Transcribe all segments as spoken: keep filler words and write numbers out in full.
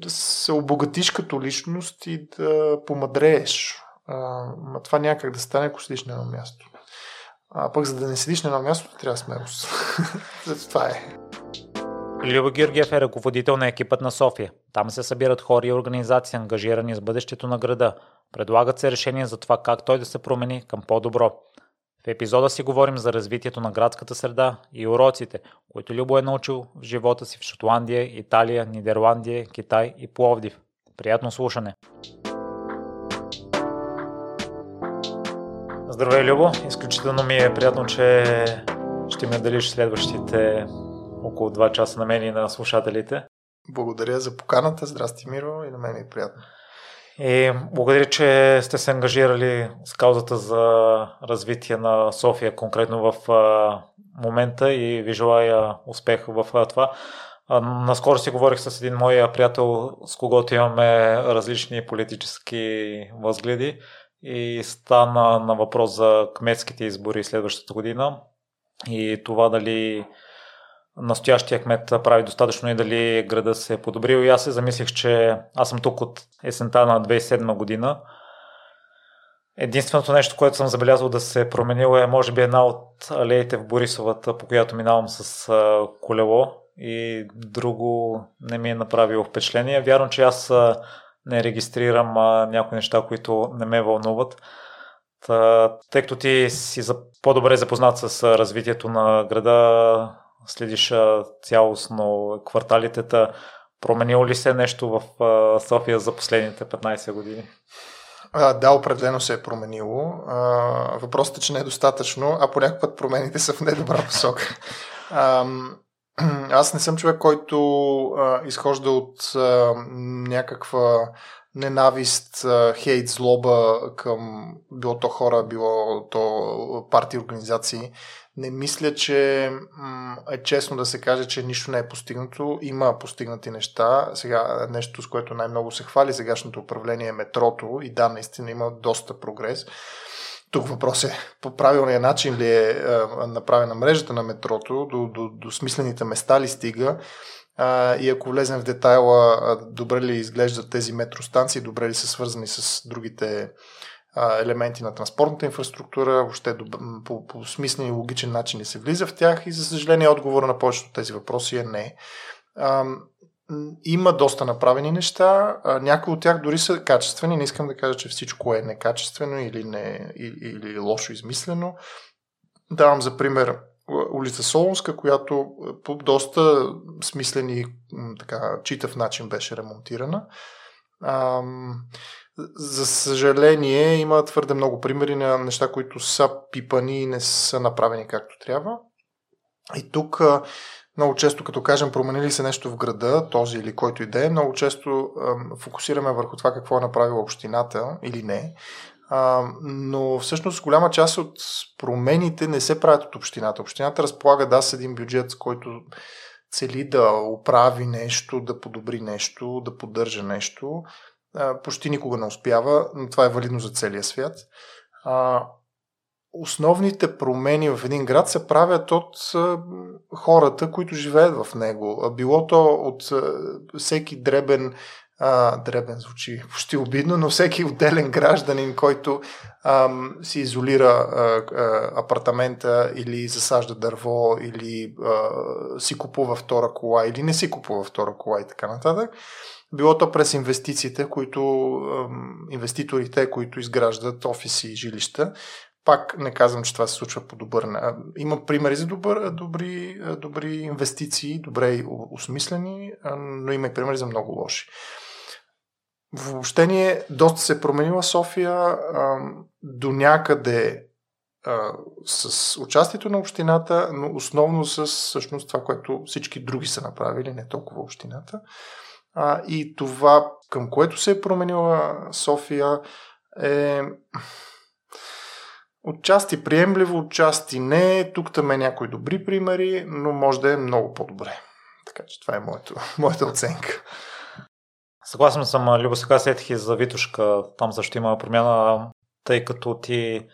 да се обогатиш като личност и да помадрееш. А, това някак да стане, ако седиш на едно място. А пък за да не седиш на едно място, трябва смелост. Това е. Любо Георгиев е ръководител на Екипът на София. Там се събират хора и организации, ангажирани с бъдещето на града. Предлагат се решения за това как той да се промени към по-добро. В епизода си говорим за развитието на градската среда и уроците, които Любо е научил в живота си в Шотландия, Италия, Нидерландия, Китай и Пловдив. Приятно слушане! Здравей, Любо! Изключително ми е приятно, че ще ме делиш следващите около два часа на мен и на слушателите. Благодаря за поканата. Здрасти, Миро, и на мен е приятно. И благодаря, че сте се ангажирали с каузата за развитие на София, конкретно в а, момента, и ви желая успех в а, това. А, наскоро си говорих с един мой приятел, с когото имаме различни политически възгледи, и стана на въпрос за кметските избори следващата година и това дали настоящия кмет прави достатъчно и дали града се е подобрил. И аз се замислих, че аз съм тук от есента на две хиляди и седма година. Единственото нещо, което съм забелязал да се е променило, е може би една от алеите в Борисовата, по която минавам с колело, и друго не ми е направило впечатление. Вярно, че аз не регистрирам някои неща, които не ме вълнуват. Тъй като ти си по-добре запознат с развитието на града, следиш цялостно кварталите, та променило ли се нещо в София за последните петнайсет години? А, да, определено се е променило. А, въпросът е, че не е достатъчно, а понякога път промените са в недобра посока. А, аз не съм човек, който а, изхожда от а, някаква ненавист, а, хейт, злоба към било то хора, било то партии, организации. Не мисля, че м- е честно да се каже, че нищо не е постигнато. Има постигнати неща. Сега нещо, с което най-много се хвали сегашното управление, е метрото, и да, наистина има доста прогрес. Тук въпрос е по правилния начин ли е, е направена мрежата на метрото, до, до, до смислените места ли стига, е, и ако влезем в детайла, добре ли изглеждат тези метростанции, добре ли са свързани с другите елементи на транспортната инфраструктура, въобще по, по смислен и логичен начин не се влиза в тях, и за съжаление отговора на повечето от тези въпроси е не. Има доста направени неща, някои от тях дори са качествени, не искам да кажа, че всичко е некачествено или, не, или, или лошо измислено. Давам за пример улица Солунска, която по доста смислен и така читав начин беше ремонтирана. Ам... За съжаление, има твърде много примери на неща, които са пипани и не са направени както трябва. И тук много често, като кажем, променили се нещо в града, този или който и да е, много често фокусираме върху това какво е направила общината или не. Но всъщност голяма част от промените не се правят от общината. Общината разполага да с един бюджет, с който цели да оправи нещо, да подобри нещо, да поддържа нещо. Почти никога не успява, но това е валидно за целия свят. А, основните промени в един град се правят от а, хората, които живеят в него. Било то от а, всеки дребен, а, дребен звучи почти обидно, но всеки отделен гражданин, който а, си изолира а, а, апартамента или засажда дърво, или а, си купува втора кола, или не си купува втора кола и така нататък. Било то през инвестициите, които инвеститорите, които изграждат офиси и жилища. Пак не казвам, че това се случва по добър. Има примери за добър, добри, добри инвестиции, добре осмислени, но има и примери за много лоши. Въобще ние доста се е променила София, до някъде с участието на общината, но основно с всъщност това, което всички други са направили, не толкова общината. А, и това, към което се е променила София, е отчасти приемливо, отчасти не. Тук там е някои добри примери, но може да е много по-добре. Така че това е моето, моята оценка. Съгласен съм, Любо. Сега сетих и за Витушка. Там също има промяна, тъй като ти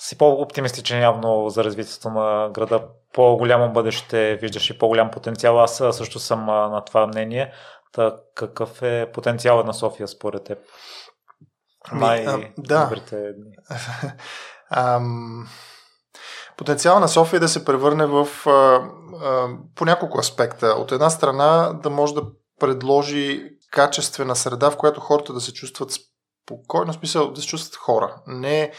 си по-оптимистичен явно за развитието на града. По-голямо бъдеще виждаш и по-голям потенциал. Аз също съм на това мнение. Та, какъв е потенциалът на София според теб? Най-добрите дни. Потенциал на София е да се превърне в а, а, по няколко аспекта. От една страна да може да предложи качествена среда, в която хората да се чувстват спокойно, в смисъл да се чувстват хора. Не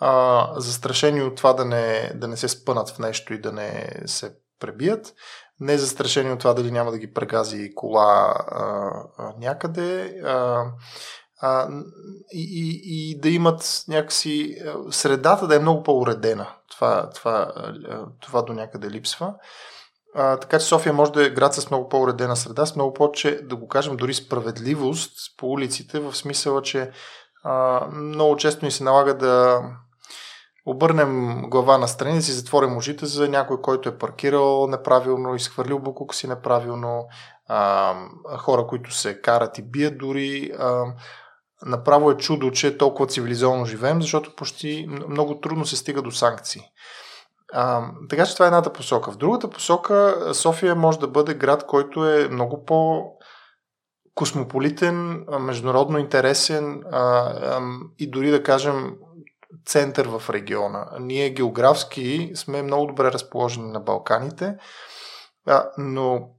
а, застрашени от това да не, да не се спънат в нещо и да не се пребият. Не застрашени от това дали няма да ги прегази кола а, а, някъде. А, а, и, и, и да имат някакси... Средата да е много по-уредена. Това, това, това до някъде липсва. А, така че София може да е град с много по-уредена среда, с много повече, да го кажем, дори справедливост по улиците, в смисъла, че а, много често ни се налага да обърнем глава настрани, да си затворим ушите за някой, който е паркирал неправилно, изхвърлил боклук си неправилно, а, хора, които се карат и бият дори. А, Направо е чудо, че толкова цивилизовано живеем, защото почти много трудно се стига до санкции. А, така че това е едната посока. В другата посока София може да бъде град, който е много по-космополитен, международно интересен а, а, и дори да кажем център в региона. Ние географски сме много добре разположени на Балканите, а, но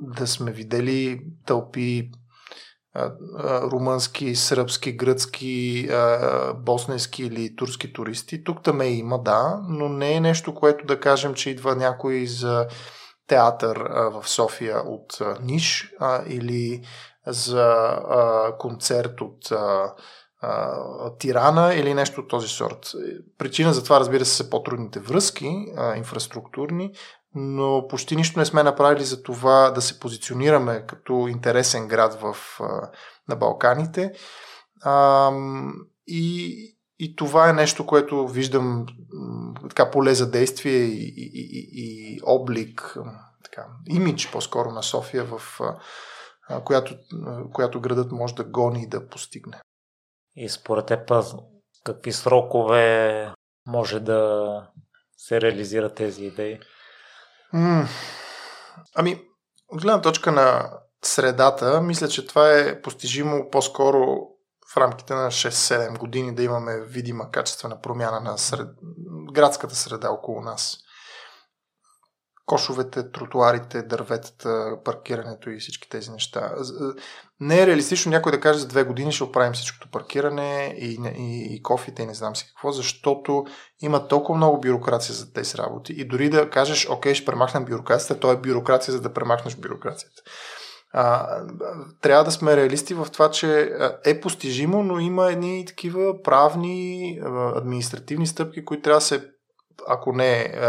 да сме видели тълпи румънски, сръбски, гръцки, босненски или турски туристи. Тук там е има, да, но не е нещо, което да кажем, че идва някой за театър в София от Ниш или за концерт от Тирана или нещо от този сорт. Причина за това, разбира се, са по-трудните връзки, инфраструктурни, но почти нищо не сме направили за това да се позиционираме като интересен град в, на Балканите. А, и, и това е нещо, което виждам така поле за действие и, и, и, и облик, така, имидж по-скоро на София, в която, която градът може да гони и да постигне. И според теб, какви срокове може да се реализират тези идеи? М- ами, от гледна точка на средата, мисля, че това е постижимо по-скоро в рамките на шест-седем години да имаме видима качествена промяна на сред... градската среда около нас. Кошовете, тротуарите, дърветата, паркирането и всички тези неща. Не е реалистично някой да каже за две години ще оправим всичкото паркиране и, и, и кофите и не знам си какво, защото има толкова много бюрокрация за тези работи и дори да кажеш, окей, ще премахнем бюрокрацията, то е бюрокрация за да премахнеш бюрокрацията. А, трябва да сме реалисти в това, че е постижимо, но има едни такива правни, административни стъпки, които трябва да се, ако не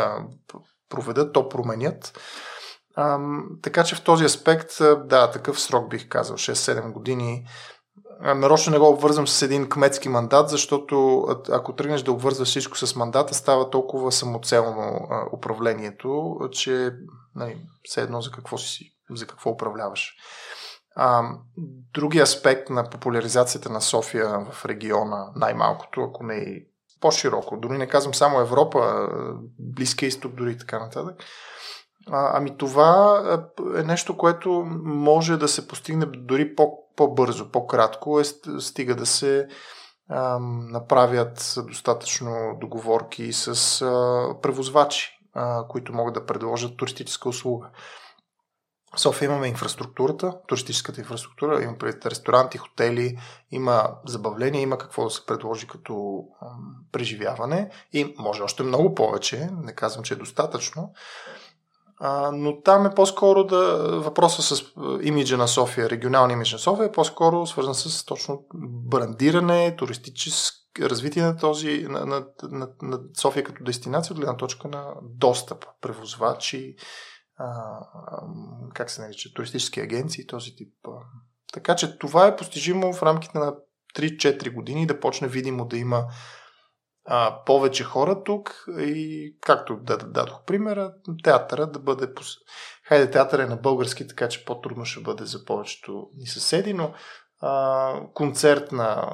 проведат, то променят. А, така че в този аспект, да, такъв срок бих казал, шест-седем години. Нарочно не го обвързвам с един кметски мандат, защото ако тръгнеш да обвързваш всичко с мандата, става толкова самоцелно а, управлението, че нали, все едно за какво си, за какво управляваш. А, други аспект на популяризацията на София в региона, най-малкото, ако не и по-широко, дори не казвам само Европа, Близкия изток, дори и така нататък. А, ами това е нещо, което може да се постигне дори по-бързо, по-кратко, е, стига да се а, направят достатъчно договорки с а, превозвачи, а, които могат да предложат туристическа услуга. В София имаме инфраструктурата, туристическата инфраструктура, има ресторанти, хотели, има забавление, има какво да се предложи като преживяване и може още много повече, не казвам, че е достатъчно, но там е по-скоро да въпросът с имиджа на София, регионалния имидж на София е по-скоро свързан с точно брандиране, туристическо развитие на, този, на, на, на, на София като дестинация от гледна точка на достъп, превозвачи, как се нарича, туристически агенции, този тип. Така че това е постижимо в рамките на три-четири години да почне видимо да има а, повече хора тук и както да, да дадох примера, театъра да бъде... Пос... Хайде, театър е на български, така че по-трудно ще бъде за повечето ни съседи, но а, концерт на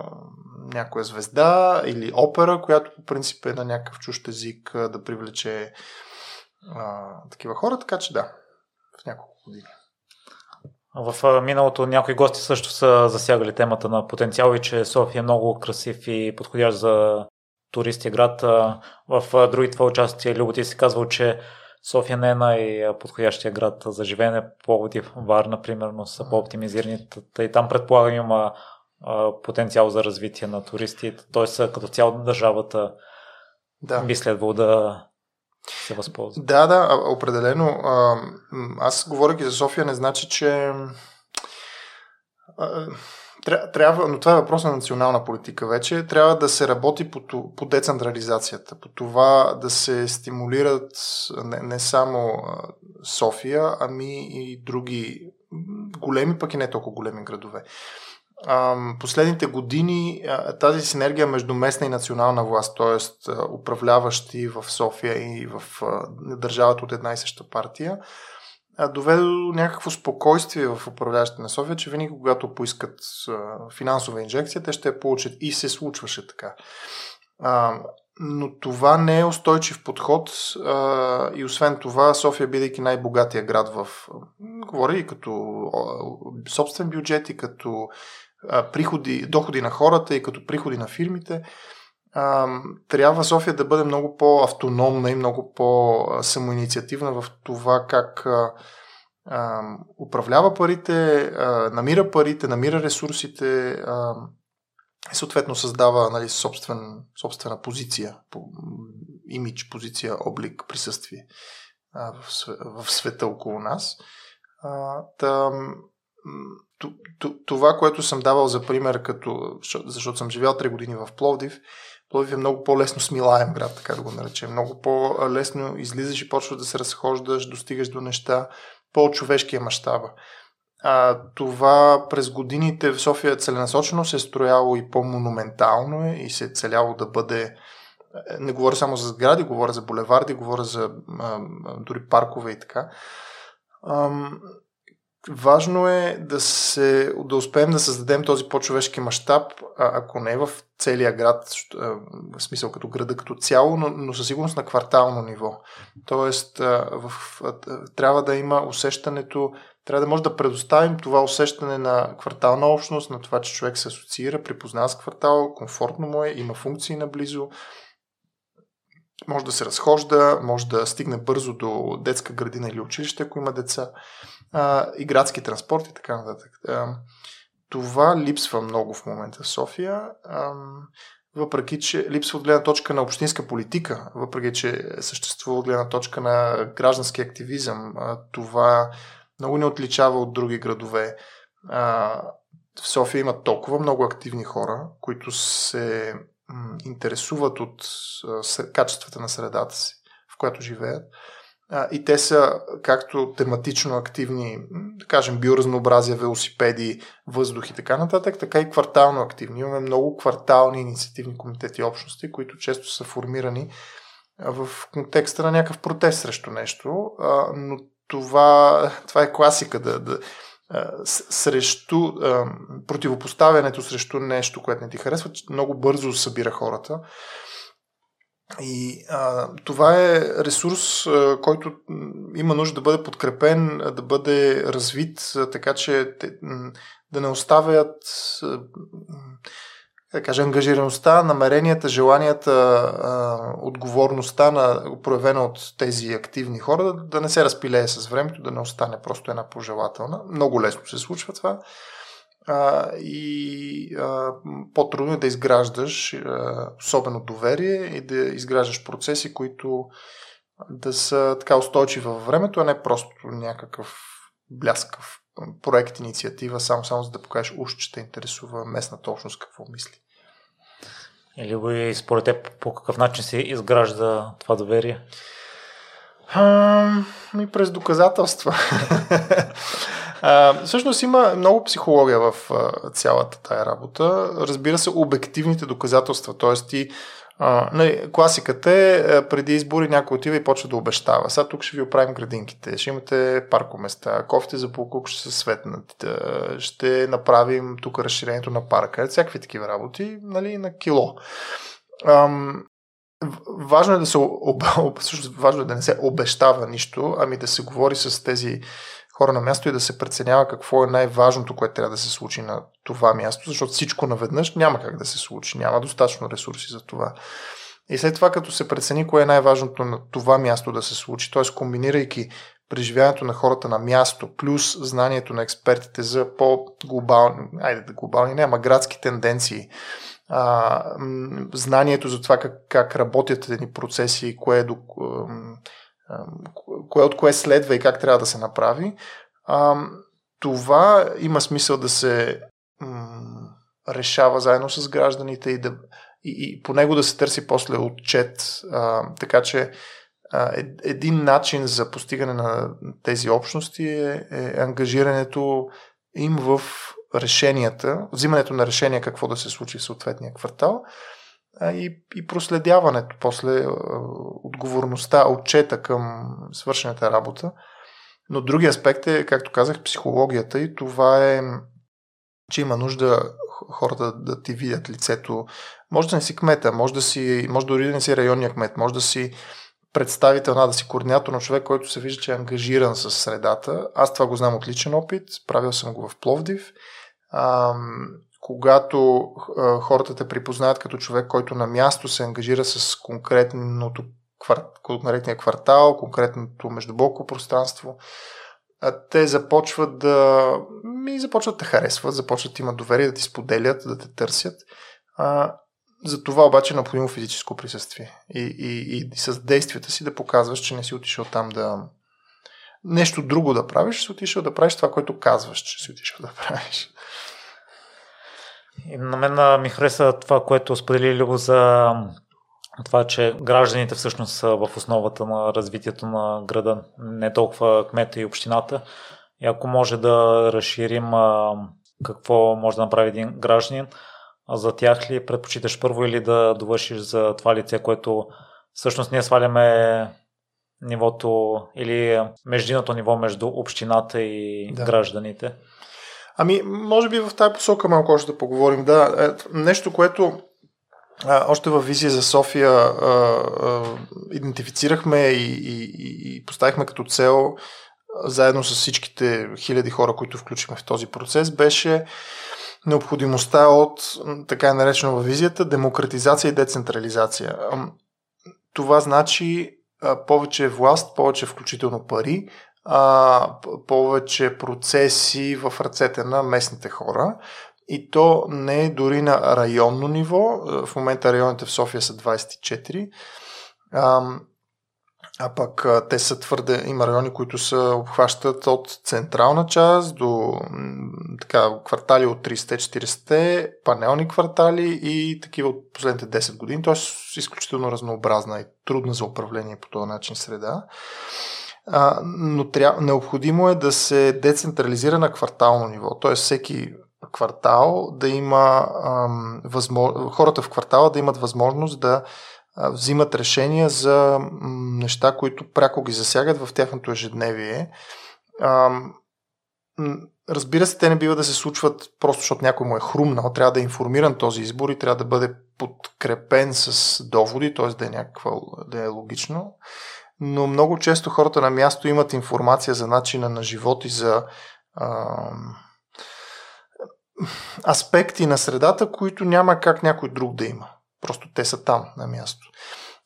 някоя звезда или опера, която по принцип е на някакъв чужд език да привлече А, такива хора, така че да, в няколко години. В миналото някои гости също са засягали темата на потенциал и че София е много красив и подходящ за туристи град. В други това участие, Любо, ти си казвал, че София не е най-подходящия град за живеене. Пловдив, Варна, примерно, са по-оптимизирани. И там предполагам има потенциал за развитие на туристи. Тоест, като цяло държавата да. би следвало да се възползва. Да, да, определено. Аз, говоряки за София, не значи, че... Трябва, но това е въпрос на национална политика вече, трябва да се работи по, по децентрализацията, по това да се стимулират не, не само София, ами и други големи, пък и не толкова големи градове. Последните години тази синергия между местна и национална власт, т.е. управляващи в София и в държавата от една и съща партия, доведе до някакво спокойствие в управляващите на София, че винаги когато поискат финансова инжекция, те ще я получат и се случваше така. Но това не е устойчив подход и освен това София, бидейки най-богатия град в... Говоря и като собствен бюджет, и като приходи, доходи на хората, и като приходи на фирмите, трябва София да бъде много по-автономна и много по-самоинициативна в това как управлява парите, намира парите, намира ресурсите и съответно създава, нали, собствен, собствена позиция, имидж, позиция, облик, присъствие в света около нас. Там... Това, което съм давал за пример, като, защото съм живял три години в Пловдив, Пловдив е много по-лесно смилаем град, така да го наречем. Много по-лесно излизаш и почваш да се разхождаш, достигаш до неща, по-човешкия мащаба. А това през годините в София целенасочено се е строяло и по-монументално и се е целяло да бъде... Не говоря само за сгради, говоря за булеварди, говоря за а, дори паркове и така. Ам... Важно е да, се, да успеем да създадем този по-човешки мащаб, ако не в целия град, в смисъл като града като цяло, но, но със сигурност на квартално ниво. Тоест, в, трябва да има усещането, трябва да може да предоставим това усещане на квартална общност, на това, че човек се асоциира, припознава с квартал, комфортно му е, има функции наблизо, може да се разхожда, може да стигне бързо до детска градина или училище, ако има деца, и градски транспорт и така нататък. Това липсва много в момента в София, въпреки че липсва от гледна точка на общинска политика, въпреки че съществува от гледна точка на граждански активизъм. Това много ни отличава от други градове. В София има толкова много активни хора, които се интересуват от качествата на средата си, в която живеят. И те са както тематично активни, да кажем, биоразнообразие, велосипеди, въздух и така нататък, така и квартално активни. Имаме много квартални инициативни комитети и общности, които често са формирани в контекста на някакъв протест срещу нещо, но това, това е класика, да, да, срещу противопоставянето срещу нещо, което не ти харесва, много бързо събира хората. И а, това е ресурс, а, който има нужда да бъде подкрепен, да бъде развит, а, така че те, да не оставят, а, да кажа, ангажираността, намеренията, желанията, а, отговорността, на, проявена от тези активни хора, да, да не се разпилее с времето, да не остане просто една пожелателна. Много лесно се случва това. Uh, и uh, по-трудно е да изграждаш uh, особено доверие и да изграждаш процеси, които да са така устойчиви във времето, а не просто някакъв бляскав проект, инициатива, само-само за да покажеш уж, че те интересува местната общност какво мисли. Любо, и според теб по какъв начин се изгражда това доверие? Uh, и през доказателства. Uh, всъщност има много психология в uh, цялата тая работа. Разбира се, обективните доказателства, т.е. и uh, нали, класиката е uh, преди избори някой отива и почва да обещава. Сега тук ще ви оправим градинките, ще имате паркоместа, кофите за боклук ще се светнат, ще направим тук разширението на парка, всякакви такива работи, нали, на кило. Uh, важно е да се, важно е да не се обещава нищо, ами да се говори с тези хора на място и да се преценява какво е най-важното, което трябва да се случи на това място, защото всичко наведнъж няма как да се случи, няма достатъчно ресурси за това. И след това, като се прецени кое е най-важното на това място да се случи, т.е. комбинирайки преживяването на хората на място, плюс знанието на експертите за по-глобални, айде да глобални, не, ама градски тенденции, а, м- знанието за това как, как работят едни процеси и кое е до... кое от кое следва и как трябва да се направи, това има смисъл да се решава заедно с гражданите и, да, и по него да се търси после отчет. Така че един начин за постигане на тези общности е, е ангажирането им в решенията, взимането на решения какво да се случи в съответния квартал, И, и проследяването, после отговорността, отчета към свършената работа. Но други аспект е, както казах, психологията, и това е, че има нужда хората да, да ти видят лицето. Може да не си кмета, може да си, може дори да не си районния кмет, може да си представител, да си координатор на човек, който се вижда, че е ангажиран с средата. Аз това го знам от личен опит, правил съм го в Пловдив. Ам... Когато хората те припознаят като човек, който на място се ангажира с конкретното конкретния квартал, конкретното междублоково пространство, те започват да ми започват да харесват, започват да имат доверие, да ти споделят, да те търсят. За това обаче е необходимо физическо присъствие. И, и, и с действията си да показваш, че не си отишъл там да... нещо друго да правиш, си отишъл да правиш това, което казваш, че си отишъл да правиш. И на мен ми хареса това, което сподели Любо за това, че гражданите всъщност са в основата на развитието на града, не толкова кмета и общината. И ако може да разширим какво може да направи един гражданин, за тях ли предпочиташ първо, или да довършиш за това лице, което всъщност ние сваляме нивото или междинното ниво между общината и да. Гражданите? Ами, може би в тази посока малко още да поговорим. Да, нещо, което а, още във Визия за София а, а, идентифицирахме и, и, и поставихме като цел, заедно с всичките хиляди хора, които включихме в този процес, беше необходимостта от, така наречено във визията, демократизация и децентрализация. Това значи а, повече власт, повече включително пари, А, повече процеси в ръцете на местните хора, и то не е дори на районно ниво. В момента районите в София са двадесет и четири, а, а пък те са твърде, има райони, които се обхващат от централна част до така, квартали от триста и четиридесет, панелни квартали и такива от последните десет години, т.е. изключително разнообразна и трудна за управление по този начин среда. А, но тря... необходимо е да се децентрализира на квартално ниво, т.е. всеки квартал да има ам, възможно... хората в квартала да имат възможност да а, взимат решения за м, неща, които пряко ги засягат в тяхното ежедневие. Ам, разбира се, те не бива да се случват просто защото някой му е хрумнал, трябва да е информиран този избор и трябва да бъде подкрепен с доводи, т.е. да е някаква, да е логично. Но много често хората на място имат информация за начина на живот и за а, аспекти на средата, които няма как някой друг да има. Просто те са там на място.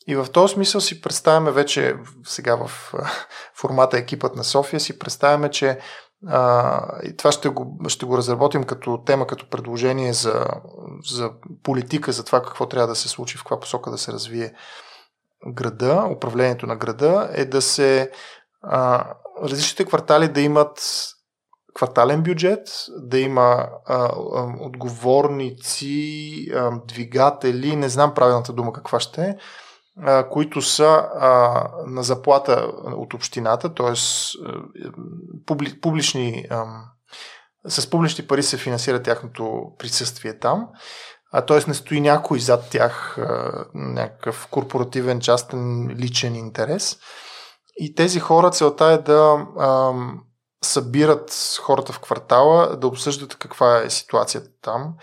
И в този смисъл си представяме вече, сега в а, формата Екипът на София, си представяме, че а, и това ще го, ще го разработим като тема, като предложение за, за политика, за това какво трябва да се случи, в каква посока да се развие града, управлението на града, е да се а, различните квартали да имат квартален бюджет, да има а, а, отговорници, а, двигатели, не знам правилната дума каква ще е, а, които са а, на заплата от общината, т.е. Публи, публични, а, с публични пари се финансира тяхното присъствие там. А т.е. не стои някой зад тях някакъв корпоративен, частен, личен интерес. И тези хора, целта е да а, събират хората в квартала, да обсъждат каква е ситуацията там,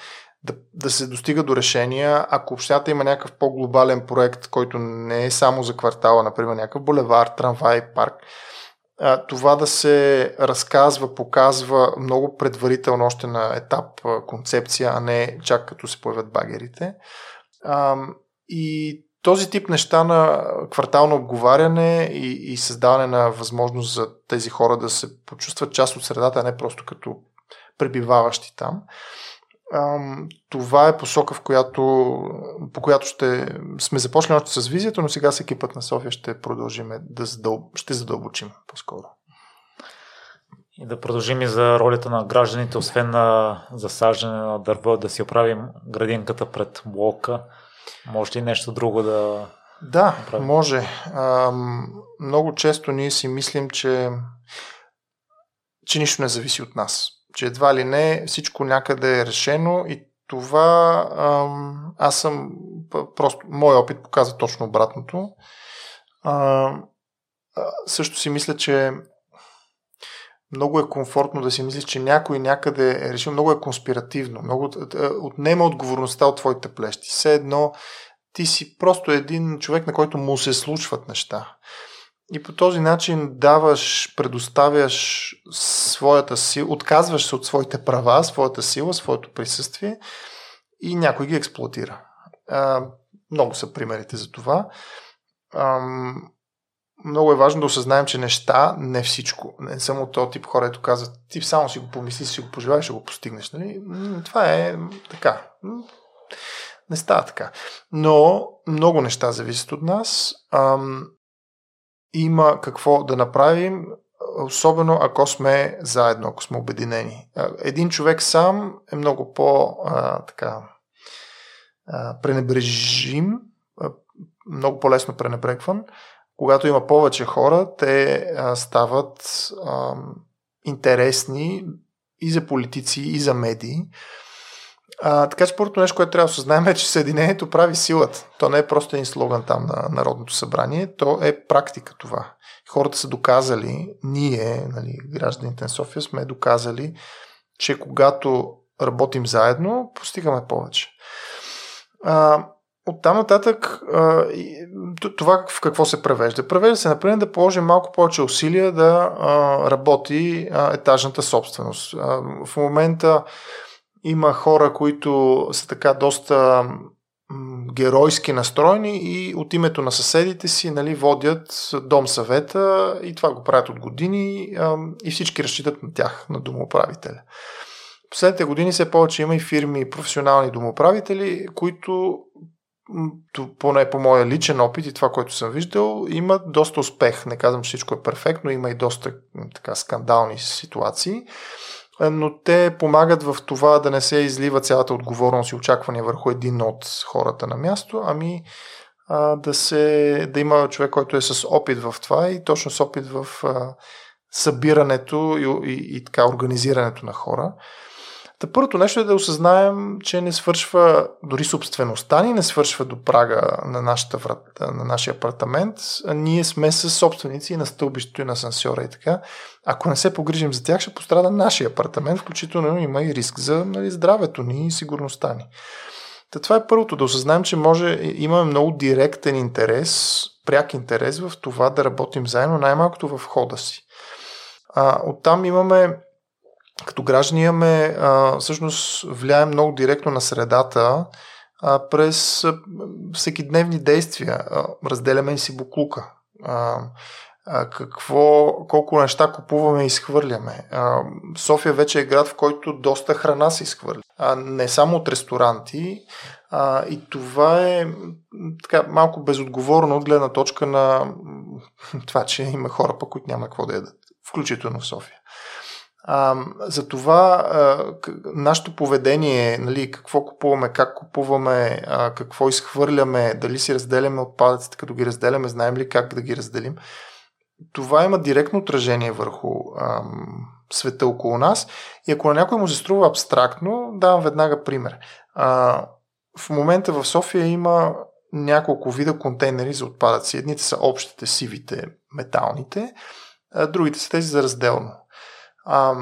да, да се достига до решения. Ако общината има някакъв по-глобален проект, който не е само за квартала, например някакъв булевар, трамвай, парк, това да се разказва, показва много предварително още на етап концепция, а не чак като се появят багерите. И този тип неща на квартално обговаряне и, и създаване на възможност за тези хора да се почувстват част от средата, а не просто като пребиваващи там. Това е посока, в която, по която ще сме започнали още с визията, но сега с екипът на София ще продължим да задъл... ще задълбочим по-скоро. И да продължим и за ролята на гражданите, освен на засаждане на дърво, да си оправим градинката пред блока. Може ли нещо друго да... Да, направим? Може. Ам, много често ние си мислим, че, че нищо не зависи от нас. Че едва ли не всичко някъде е решено и това ам, аз съм... Просто мой опит показва точно обратното. Ам, също си мисля, че много е комфортно да си мислиш, че някой някъде е решил, много е конспиративно, много отнема отговорността от твоите плещи. Все едно ти си просто един човек, на който му се случват неща. И по този начин даваш, предоставяш своята сила, отказваш се от своите права, своята сила, своето присъствие и някой ги експлоатира. А, много са примерите за това. Ам... Много е важно да осъзнаем, че неща не всичко. Не само този тип хора, ето казват, ти само си го помисли, си го пожелаеш, ще го постигнеш. Нали? Това е така. Не става така. Но много неща зависят от нас. Ам, има какво да направим, особено ако сме заедно, ако сме обединени. Един човек сам е много по а, така, а, пренебрежим, а, много по-лесно пренебрегван. Когато има повече хора, те а, стават а, интересни и за политици, и за медии. А, така че първото нещо, което трябва да осъзнаем е, че съединението прави силата. То не е просто един слоган там на Народното събрание, то е практика това. Хората са доказали, ние, нали, гражданите на София, сме доказали, че когато работим заедно, постигаме повече. А, От там нататък това в какво се превежда? Превежда се, например, да положим малко повече усилия да работи етажната собственост. В момента има хора, които са така доста геройски настроени и от името на съседите си, нали, водят дом съвета и това го правят от години и всички разчитат на тях, на домоуправителя. Последните години все повече има и фирми, професионални домоуправители, които поне по моя личен опит и това, което съм виждал, има доста успех. Не казвам, че всичко е перфектно, има и доста така скандални ситуации, но те помагат в това да не се излива цялата отговорност и очакване върху един от хората на място, ами а, да, се, да има човек, който е с опит в това и точно с опит в а, събирането и, и, и така организирането на хора. Та първото нещо е да осъзнаем, че не свършва, дори собствеността ни не свършва до прага на, нашата врата, на нашия апартамент. Ние сме със собственици на стълбището и на асансьора и така. Ако не се погрижим за тях, ще пострада нашия апартамент, включително има и риск за, нали, здравето ни и сигурността ни. Та това е първото, да осъзнаем, че може, имаме много директен интерес, пряк интерес в това да работим заедно, най-малкото в хода си. А, оттам имаме Като граждани имаме, а, всъщност влияем много директно на средата а, през а, всекидневни действия. А, разделяме си буклука. А, а, какво, колко неща купуваме и изхвърляме. А, София вече е град, в който доста храна се изхвърля. А, не само от ресторанти. А, и това е така, малко безотговорно от гледна точка на това, че има хора, пък, които няма какво да ядат. Включително в София. А, за това а, нашето поведение, нали, какво купуваме, как купуваме, а, какво изхвърляме, дали си разделяме отпадъците, като ги разделяме, знаем ли как да ги разделим, това има директно отражение върху а, света около нас и ако на някой му се струва абстрактно, давам веднага пример. А, в момента в София има няколко вида контейнери за отпадъци. Едните са общите, сивите, металните, а другите са тези за разделно. А,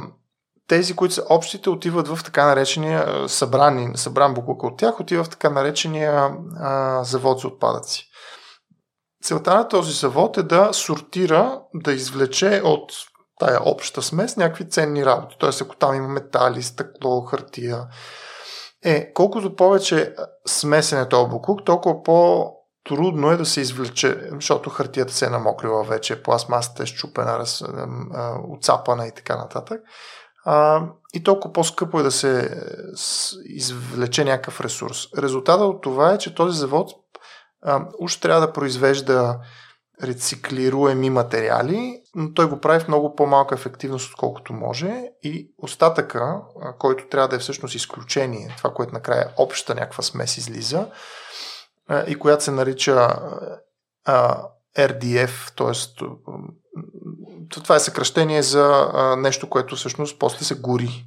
тези, които са общите, отиват в така наречения събран, събран буклук от тях, отива в така наречения а, завод за отпадъци. Целта на този завод е да сортира, да извлече от тая обща смес някакви ценни работи. Т.е. ако там има метали, стъкло, хартия, е, колкото повече смесен е този букук, толкова по-трудно е да се извлече, защото хартията се е намокрила вече, пластмасата е щупена, раз, оцапана и така нататък. А, и толкова по-скъпо е да се извлече някакъв ресурс. Резултатът от това е, че този завод а, уж трябва да произвежда рециклируеми материали, но той го прави в много по-малка ефективност, отколкото може, и остатъка, който трябва да е всъщност изключение, това, което накрая обща някаква смес излиза и която се нарича Р Д Ф, т.е. това е съкращение за нещо, което всъщност после се гори.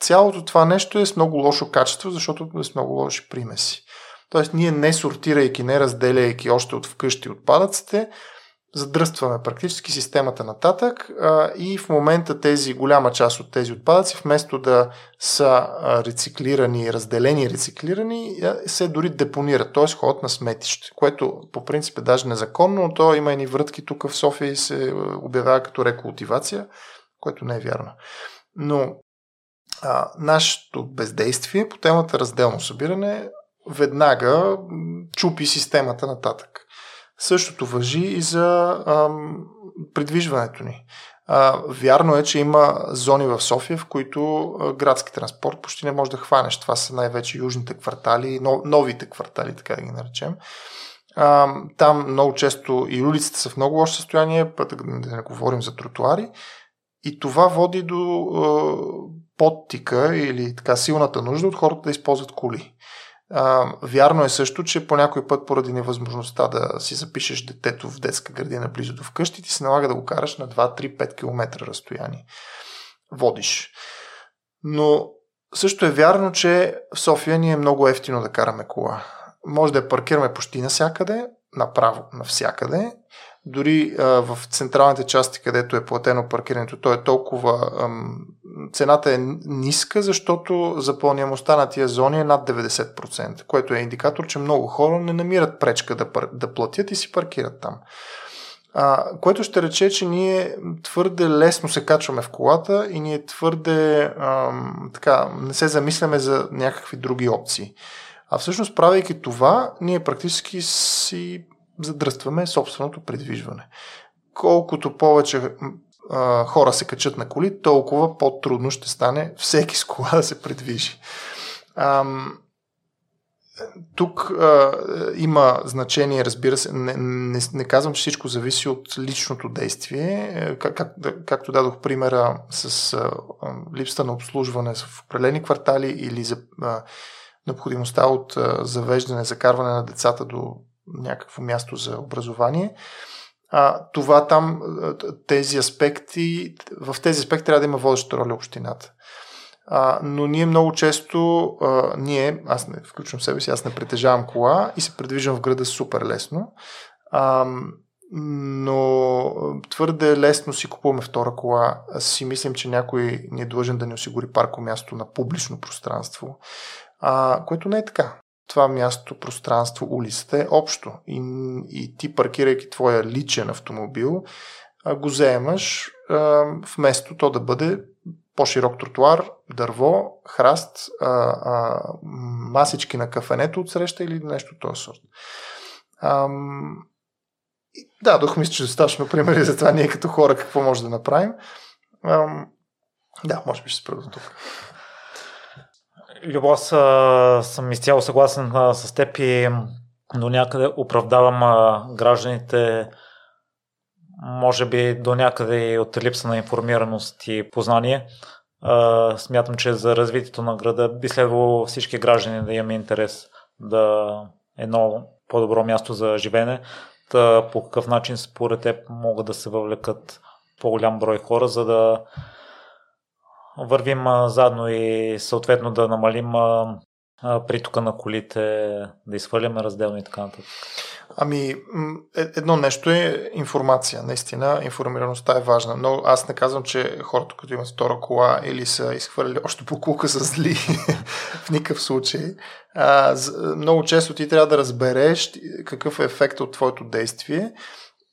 Цялото това нещо е с много лошо качество, защото е с много лоши примеси. Тоест, ние не сортирайки, не разделяйки още от вкъщи отпадъците, задръстваме практически системата нататък а, и в момента тези голяма част от тези отпадъци, вместо да са рециклирани, разделени и рециклирани, се дори депонират, т.е. ходят на сметище, което по принцип е даже незаконно, но то има едни врътки тук в София и се обявява като рекултивация, което не е вярно. Но а, нашето бездействие по темата разделно събиране веднага чупи системата нататък. Същото важи и за ам, придвижването ни. А, вярно е, че има зони в София, в които градски транспорт почти не може да хванеш. Това са най-вече южните квартали, новите квартали, така да ги наречем. А, там много често и улиците са в много лошо състояние, пък да не говорим за тротуари. И това води до а, подтика или така силната нужда от хората да използват коли. Uh, вярно е също, че по някой път поради невъзможността да си запишеш детето в детска градина близо до вкъщи, ти се налага да го караш на два, три, пет километра разстояние. Водиш. Но също е вярно, че в София ни е много ефтино да караме кола. Може да я паркираме почти навсякъде, направо навсякъде. Дори uh, в централните части, където е платено паркирането, то е толкова... Um, цената е ниска, защото запълняемостта на тия зони е над деветдесет процента, което е индикатор, че много хора не намират пречка да, пар... да платят и си паркират там. А, което ще рече, че ние твърде лесно се качваме в колата и ние твърде ам, така, не се замисляме за някакви други опции. А всъщност, правейки това, ние практически си задръстваме собственото придвижване. Колкото повече хора се качат на коли, толкова по-трудно ще стане всеки с кола да се придвижи. Ам, тук а, има значение, разбира се, не, не, не казвам, че всичко зависи от личното действие. Как, как, както дадох примера с а, липсата на обслужване в определени квартали или за, а, необходимостта от а, завеждане, закарване на децата до някакво място за образование. А, това там, тези аспекти, в тези аспекти трябва да има водеща роля общината. А, но ние много често, а, ние, аз не включвам себе си, аз не притежавам кола и се придвижвам в града супер лесно, а, но твърде лесно си купуваме втора кола, аз си мислим, че някой ни е длъжен да ни осигури паркомясто на публично пространство, а, което не е така. Това място, пространство, улицата е общо и, и ти, паркирайки твоя личен автомобил, го заемаш а, вместо то да бъде по-широк тротуар, дърво, храст, а, а, масички на кафенето отсреща или нещо от този сорт. Ам, и, да, дох мисля, че достатъчно примери за това ние като хора какво може да направим. Ам, да, може би ще спра до тук. Любо, аз съм изцяло съгласен а, с теб и до някъде оправдавам а, гражданите, може би до някъде и от липса на информираност и познание. А, смятам, че за развитието на града би следвало всички граждани да имаме интерес да е едно по-добро място за живеене. Та, по какъв начин според теб могат да се въвлекат по-голям брой хора, за да вървим заедно и съответно да намалим притока на колите, да изхвърляме разделно и така нататък. Ами, едно нещо е информация. Наистина, информираността е важна. Но аз не казвам, че хората, които имат втора кола или са изхвърляли още буклука, са зли. В никакъв случай. А, много често ти трябва да разбереш какъв е ефектът от твоето действие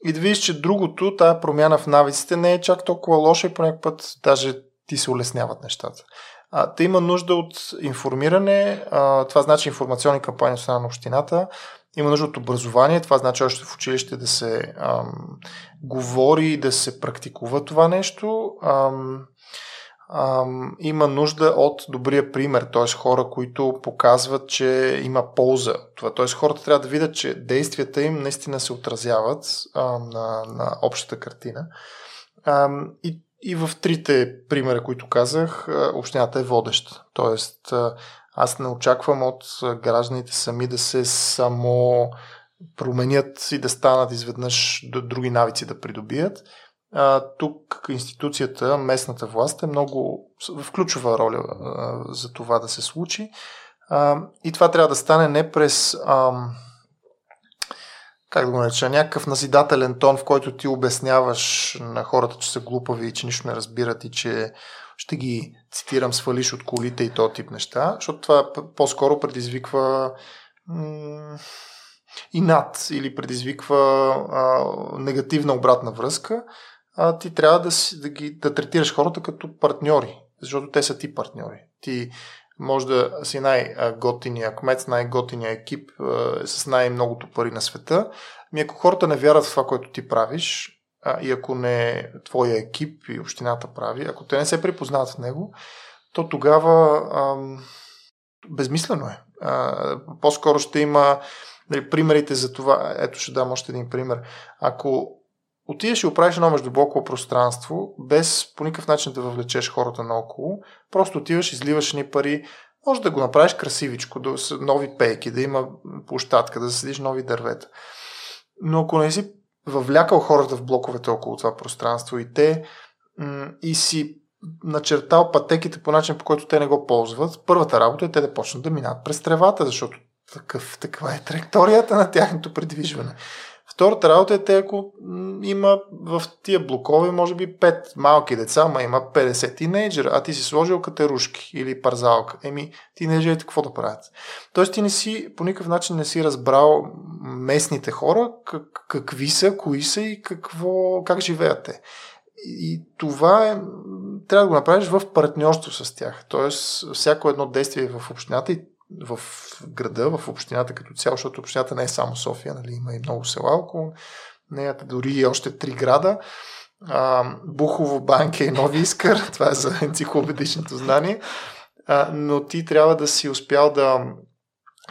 и да видиш, че другото, тая промяна в навиците не е чак толкова лоша и по някакъв път даже ти се улесняват нещата. Та има нужда от информиране, а, това значи информационни кампании от страна на общината, има нужда от образование, това значи още в училище да се ам, говори и да се практикува това нещо. Ам, ам, има нужда от добрия пример, т.е. хора, които показват, че има полза. Т.е. хората трябва да видят, че действията им наистина се отразяват ам, на, на общата картина. Ам, и И в трите примера, които казах, общината е водеща. Тоест, аз не очаквам от гражданите сами да се само променят и да станат изведнъж други навици да придобият. Тук институцията, местната власт е много в ключова роля за това да се случи. И това трябва да стане не през... как да го нареча, някакъв назидателен тон, в който ти обясняваш на хората, че са глупави и че нищо не разбират и че ще ги, цитирам, свалиш от колите и този тип неща, защото това по-скоро предизвиква м- инат или предизвиква а, негативна обратна връзка. А, ти трябва да, си, да, ги, да третираш хората като партньори, защото те са ти партньори. Ти може да си най-готиния кмет, най-готиния екип с най-многото пари на света. Ами ако хората не вярват в това, което ти правиш, а, и ако не твоя екип и общината прави, ако те не се припознават в него, то тогава ам, безмислено е. А, по-скоро ще има, нали, примерите за това. Ето ще дам още един пример. Ако отидеш и оправиш едно междублоково пространство, без по никакъв начин да въвлечеш хората наоколо, просто отиваш, изливаш ни пари, може да го направиш красивичко, да са нови пейки, да има площадка, да заседиш нови дървета. Но ако не си въвлякал хората в блоковете около това пространство и те м- и си начертал пътеките по начин, по който те не го ползват, първата работа е те да почнат да минат през тревата, защото такъв, такава е траекторията на тяхното придвижване. Втората работа е те, ако има в тия блокове, може би пет малки деца, ама има петдесет тинейджера, а ти си сложил катерушки или парзалка. Еми, тинейджерите какво да правят? Тоест ти не си, по никакъв начин не си разбрал местните хора, как, какви са, кои са и какво, как живеят те. И това е, трябва да го направиш в партньорство с тях. Тоест всяко едно действие в общината и в града, в общината като цяло, защото общината не е само София, нали, има и много села около нея, дори и още три града. А, Бухово, Банке и Нови Искър, това е за енциклопедичното знание, а, но ти трябва да си успял да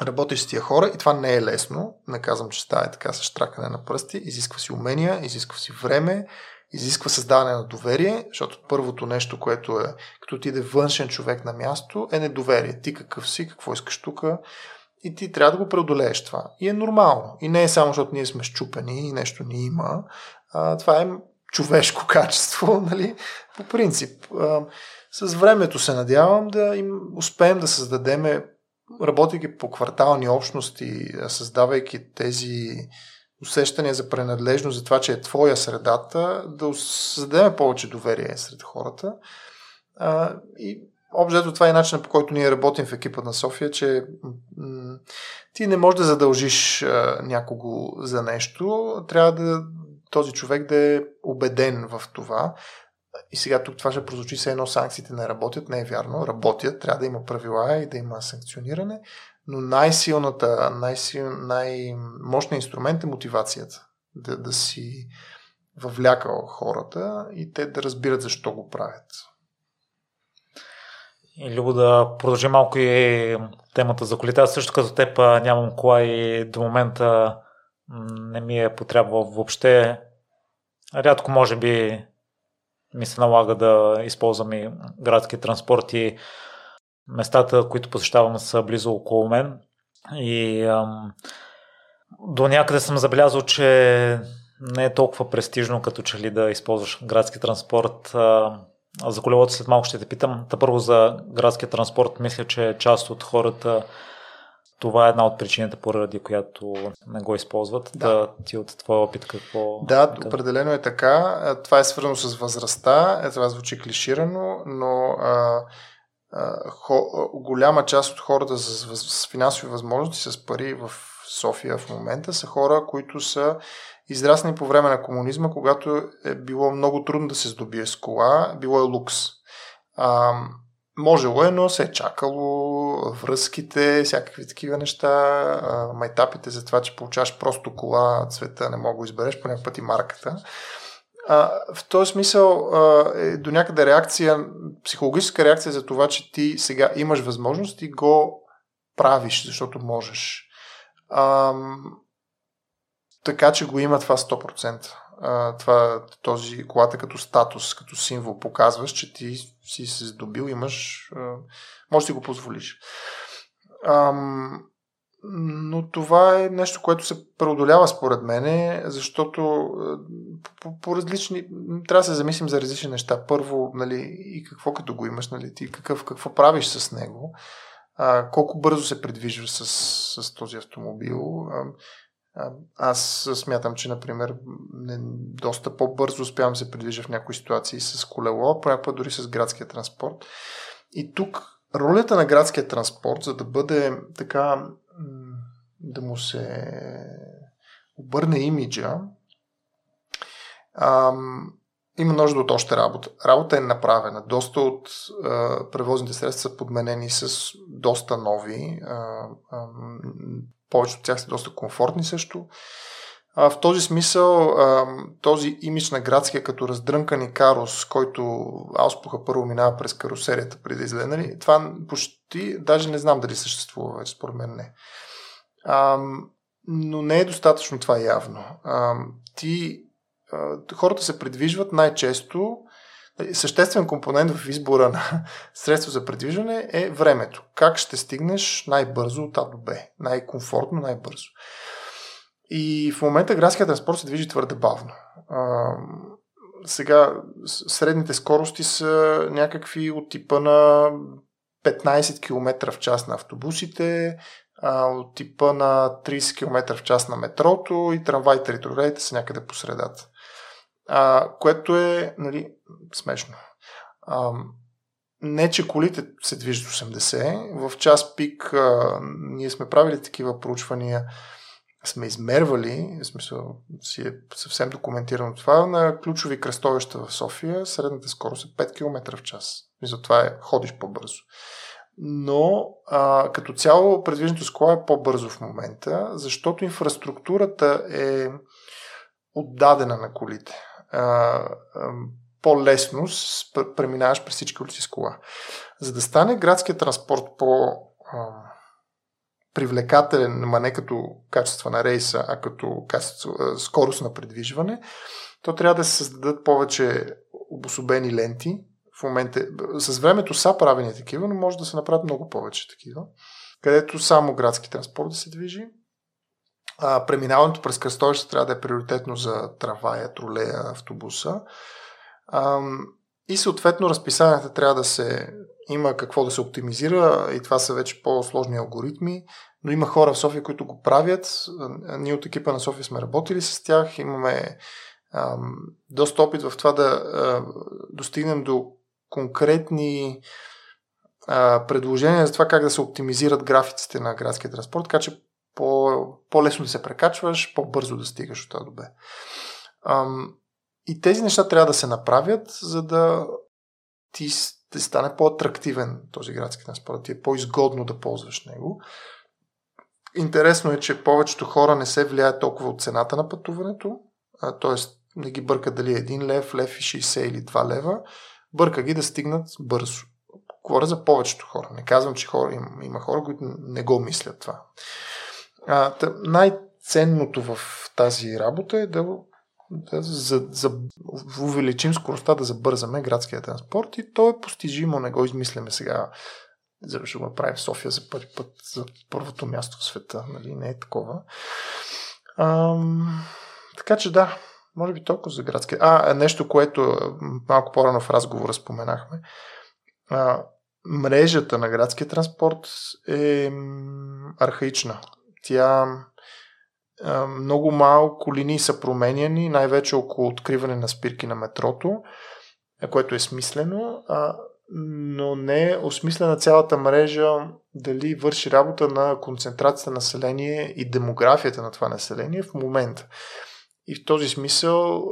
работиш с тия хора и това не е лесно, не казвам, че става така с штракане на пръсти, изисква си умения, изисква си време, изисква създаване на доверие, защото първото нещо, което е, като ти иде външен човек на място, е недоверие. Ти какъв си, какво искаш тук и ти трябва да го преодолееш това. И е нормално. И не е само, защото ние сме счупени и нещо ни има. А, това е човешко качество, нали? По принцип. А, с времето се надявам да им успеем да създадем, работейки по квартални общности, създавайки тези усещане за принадлежност, за това, че е твоя средата, да създадем повече доверие сред хората. А, и общо това е начинът, по който ние работим в екипът на София, че м- ти не можеш да задължиш а, някого за нещо, трябва да този човек да е убеден в това. И сега тук това ще прозвучи все едно санкциите не работят, не е вярно, работят, трябва да има правила и да има санкциониране. Но най-силната, най-сил, най-мощният инструмент е мотивацията. Да, да си въвляка хората и те да разбират защо го правят. И, Любо, да продължи малко и темата за колите. Аз също като теб нямам кола и до момента не ми е потребвал въобще. Рядко може би ми се налага да използвам и градски транспорт и местата, които посещавам, са близо около мен и ам, до някъде съм забелязал, че не е толкова престижно, като че ли да използваш градски транспорт. А, за колелото след малко ще те питам. Та първо за градския транспорт, мисля, че част от хората това е една от причините, поради която не го използват. Да, да ти от твоя опит какво... Да, определено е така. Това е свързано с възрастта. Е, това звучи клиширано, но а, а, хо, голяма част от хората с, с финансови възможности, с пари в София в момента са хора, които са израснали по време на комунизма, когато е било много трудно да се здобие с кола, било е лукс. А, можело е, но се е чакало, връзките, всякакви такива неща, майтапите за това, че получаваш просто кола, цвета не мога да избереш, по някакъв път и марката. А, в този смисъл а, е до някъде реакция, психологическа реакция за това, че ти сега имаш възможност и го правиш, защото можеш. А, така че го има това сто процента. Това, този колата като статус, като символ показваш, че ти си се здобил, имаш, може да си го позволиш. Ам, но това е нещо, което се преодолява според мене, защото по, по различни, трябва да се замислим за различни неща. Първо, нали, и какво като го имаш, нали, ти какъв, какво правиш с него, а, колко бързо се придвижваш с, с този автомобил. Аз смятам, че, например, не, доста по-бързо успявам да се придвижа в някои ситуации с колело, понякога дори с градския транспорт. И тук ролята на градския транспорт, за да бъде така, да му се обърне имиджа, ам, има нужда от още работа. Работа е направена. Доста от а, превозните средства са подменени с доста нови. А, а, повечето от тях са доста комфортни също. А, в този смисъл а, този имидж на градския като раздрънкан и карус, който ауспуха първо минава през карусерията преди да излезе, нали? Това почти, даже не знам дали съществува вече, според мен не. А, но не е достатъчно това явно. А, ти хората се придвижват най-често. Съществен компонент в избора на средство за придвижване е времето. Как ще стигнеш най-бързо от А до Б, най-комфортно, най-бързо. И в момента градският транспорт се движи твърде бавно. Сега средните скорости са някакви от типа на петнайсет километра в час на автобусите, от типа на трийсет километра в час на метрото и трамваите и тролейбусите са някъде по средата. А, което е, нали, смешно. А, не, че колите се движат осемдесет, в час пик а, ние сме правили такива проучвания, сме измервали, в смисъл си е съвсем документирано това, на ключови кръстовища в София средната скорост е пет километра в час. И затова е, ходиш по-бързо. Но а, като цяло предвиждането с кола е по-бързо в момента, защото инфраструктурата е отдадена на колите. А, а, по-лесно преминаваш през всички улици с кола. За да стане градският транспорт по-привлекателен, ама не като качество на рейса, а като качество, а, скорост на придвижване, то трябва да се създадат повече обособени ленти. В момента с времето са правени такива, но може да се направят много повече такива, където само градски транспорт да се движи. А, преминаването през кръстовища трябва да е приоритетно за трамвая, тролея, автобуса. А, и съответно разписанията трябва да се... Има какво да се оптимизира и това са вече по-сложни алгоритми, но има хора в София, които го правят. Ние от екипа на София сме работили с тях. Имаме а, доста опит в това да а, достигнем до конкретни а, предложения за това как да се оптимизират графиците на градския транспорт, така че по, по-лесно да се прекачваш, по-бързо да стигаш от А до Б. Ам, и тези неща трябва да се направят, за да ти, ти стане по-атрактивен този градски транспорт, ти е по-изгодно да ползваш него. Интересно е, че повечето хора не се влияят толкова от цената на пътуването, т.е. не ги бърка дали е един лев, лев и шейсет или два лева, бърка ги да стигнат бързо. Говоря за повечето хора. Не казвам, че хора, има, има хора, които не го мислят това. А, тъ, най-ценното в тази работа е да, да за, за, увеличим скоростта, да забързаме градския транспорт и то е постижимо, не го измисляме сега, защото го правим в София за първи път, за първото място в света, нали, не е такова. А, така че да, може би толкова за градския. А, нещо, което малко по-рано в разговора споменахме, а, мрежата на градския транспорт е архаична. Тя много малко линии са променяни, най-вече около откриване на спирки на метрото, което е смислено, но не е осмислена цялата мрежа дали върши работа на концентрацията на население и демографията на това население в момента. И в този смисъл,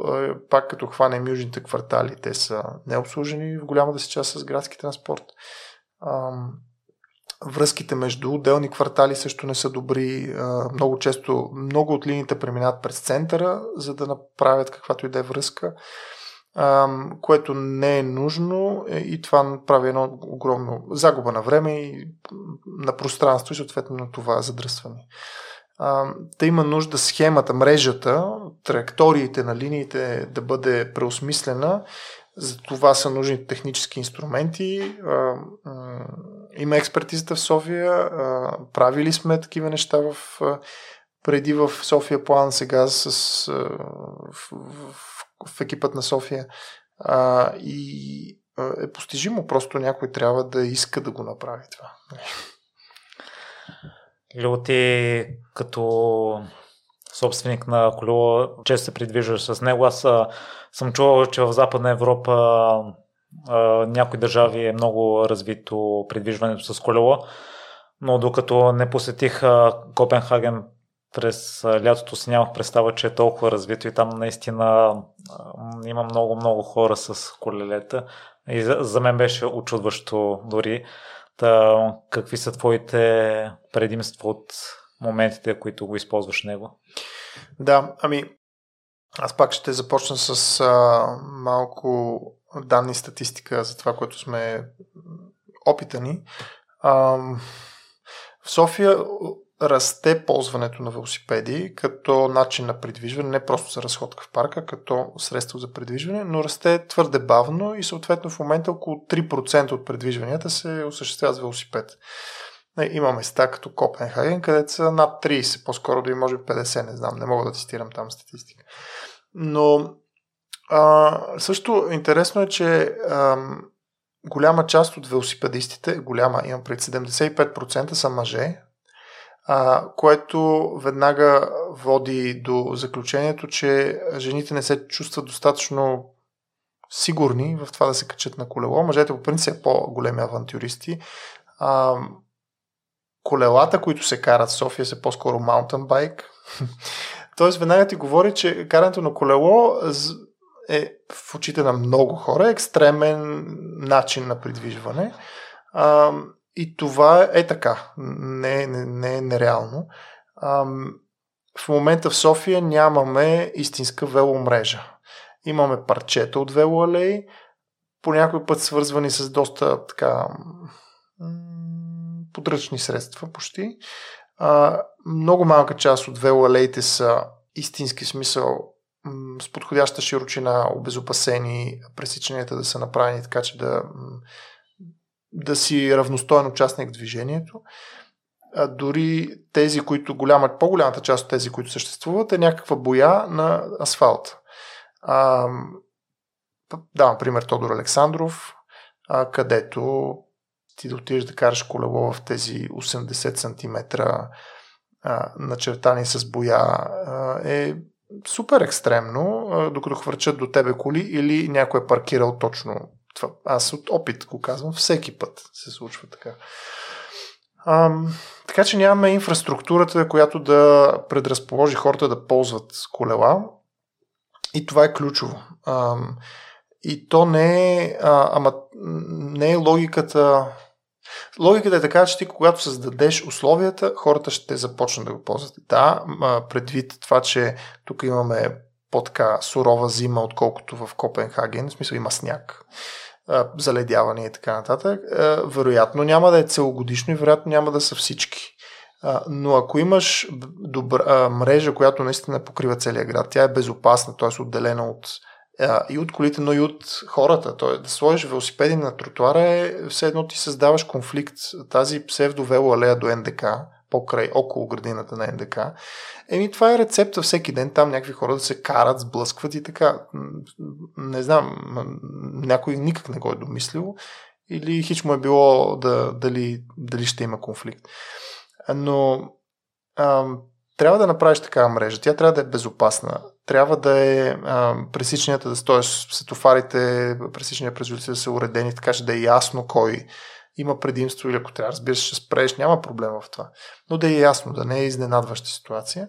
пак като хванем южните квартали, те са необслужени в голямата си част с градски транспорт. Връзките между отделни квартали също не са добри. Много често, много от линиите преминават през центъра, за да направят каквато и да е връзка, което не е нужно и това прави едно огромно загуба на време и на пространство и съответно на това задръстване. Та има нужда схемата, мрежата, траекториите на линиите да бъде преосмислена. За това са нужни технически инструменти. Има експертизата в София. Правили сме такива неща в, преди в София План, сега с, в, в, в екипът на София. И е постижимо. Просто някой трябва да иска да го направи това. Любо, ти като собственик на колело често се придвижваш с него. Аз съм чувал, че в Западна Европа а, някои държави е много развито придвижването с колело, но докато не посетих а, Копенхаген през а, лятото, си нямах представа, че е толкова развито и там наистина а, има много-много хора с колелета и за, за мен беше учудващо дори. Та, какви са твоите предимства от моментите, които го използваш него? Да, ами аз пак ще започна с а, малко данни статистика за това, което сме опитани. А, в София расте ползването на велосипеди като начин на придвижване, не просто за разходка в парка, като средство за придвижване, но расте твърде бавно и съответно в момента около три процента от придвижванията се осъществяват с велосипед. Има места като Копенхаген, където са над трийсет, по-скоро дори може би петдесет, не знам, не мога да цитирам там статистика. Но а, също интересно е, че а, голяма част от велосипедистите, голяма, имам пред седемдесет и пет процента са мъже, а, което веднага води до заключението, че жените не се чувстват достатъчно сигурни в това да се качат на колело. Мъжете по принцип са по-големи авантюристи. А, Колелата, които се карат в София, са по-скоро mountain bike. Тоест, веднага ти говори, че карането на колело е в очите на много хора екстремен начин на придвижване. А, и това е така. Не, не, не е нереално. А, в момента в София нямаме истинска веломрежа. Имаме парчета от велоалеи, по някой път свързвани с доста така... подръчни средства почти. А, много малка част от велоалеите са истински смисъл м- с подходяща широчина, обезопасени, пресичанията да са направени така, че да, м- да си равностоен участник в движението. А, дори тези, които голяма, по-голямата част от тези, които съществуват, е някаква боя на асфалт. А, давам пример Тодор Александров, а, където ти да отидеш да караш колело в тези осемдесет сантиметра а, начертани с боя а, е супер екстремно, а, докато хвърчат до тебе коли или някой е паркирал точно това. Аз от опит го казвам, всеки път се случва така. А, така че нямаме инфраструктурата, която да предразположи хората да ползват колела и това е ключово. А, и то не е, а, ама не е логиката. Логиката е така, че ти когато създадеш условията, хората ще започнат да го ползват. Да, предвид това, че тук имаме по-така сурова зима, отколкото в Копенхаген, в смисъл има сняг, заледяване и така нататък, вероятно няма да е целогодишно и вероятно няма да са всички. Но ако имаш добра мрежа, която наистина покрива целия град, тя е безопасна, т.е. отделена от и от колите, но и от хората. Тоест, да сложиш велосипеди на тротуара е все едно ти създаваш конфликт. Тази псевдовелоалея до НДК, покрай, около градината на НДК, еми това е рецепта всеки ден там някакви хора да се карат, сблъскват и така. Не знам, някой никак не го е домислил или хич му е било да, дали, дали ще има конфликт. Но ам, трябва да направиш такава мрежа. Тя трябва да е безопасна. Трябва да е ам, пресичанията, да стоят светофарите, пресичания през улиците да са уредени, така че да е ясно кой има предимство или ако трябва, разбира се, ще спреш, няма проблем в това. Но да е ясно, да не е изненадваща ситуация.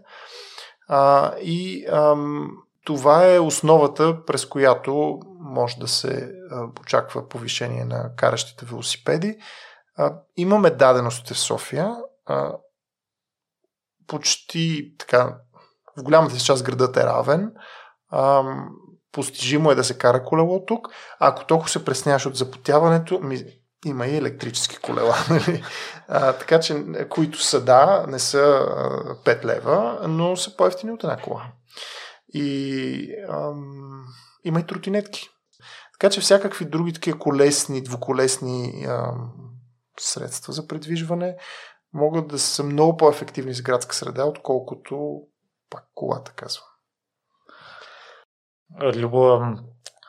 А, и ам, това е основата, през която може да се а, очаква повишение на каращите велосипеди. А, имаме дадености в София. А, почти така, в голямата си част градът е равен. А, постижимо е да се кара колело тук. А ако толкова се пресняваш от запотяването, ми, има и електрически колела. Нали? А, така че, които са да, не са а, пет лева, но са по-евтини от една кола. И ам, има и тротинетки. Така че всякакви други такива колесни, двуколесни ам, средства за придвижване могат да са много по-ефективни с градска среда, отколкото пак колата, казвам. Любо,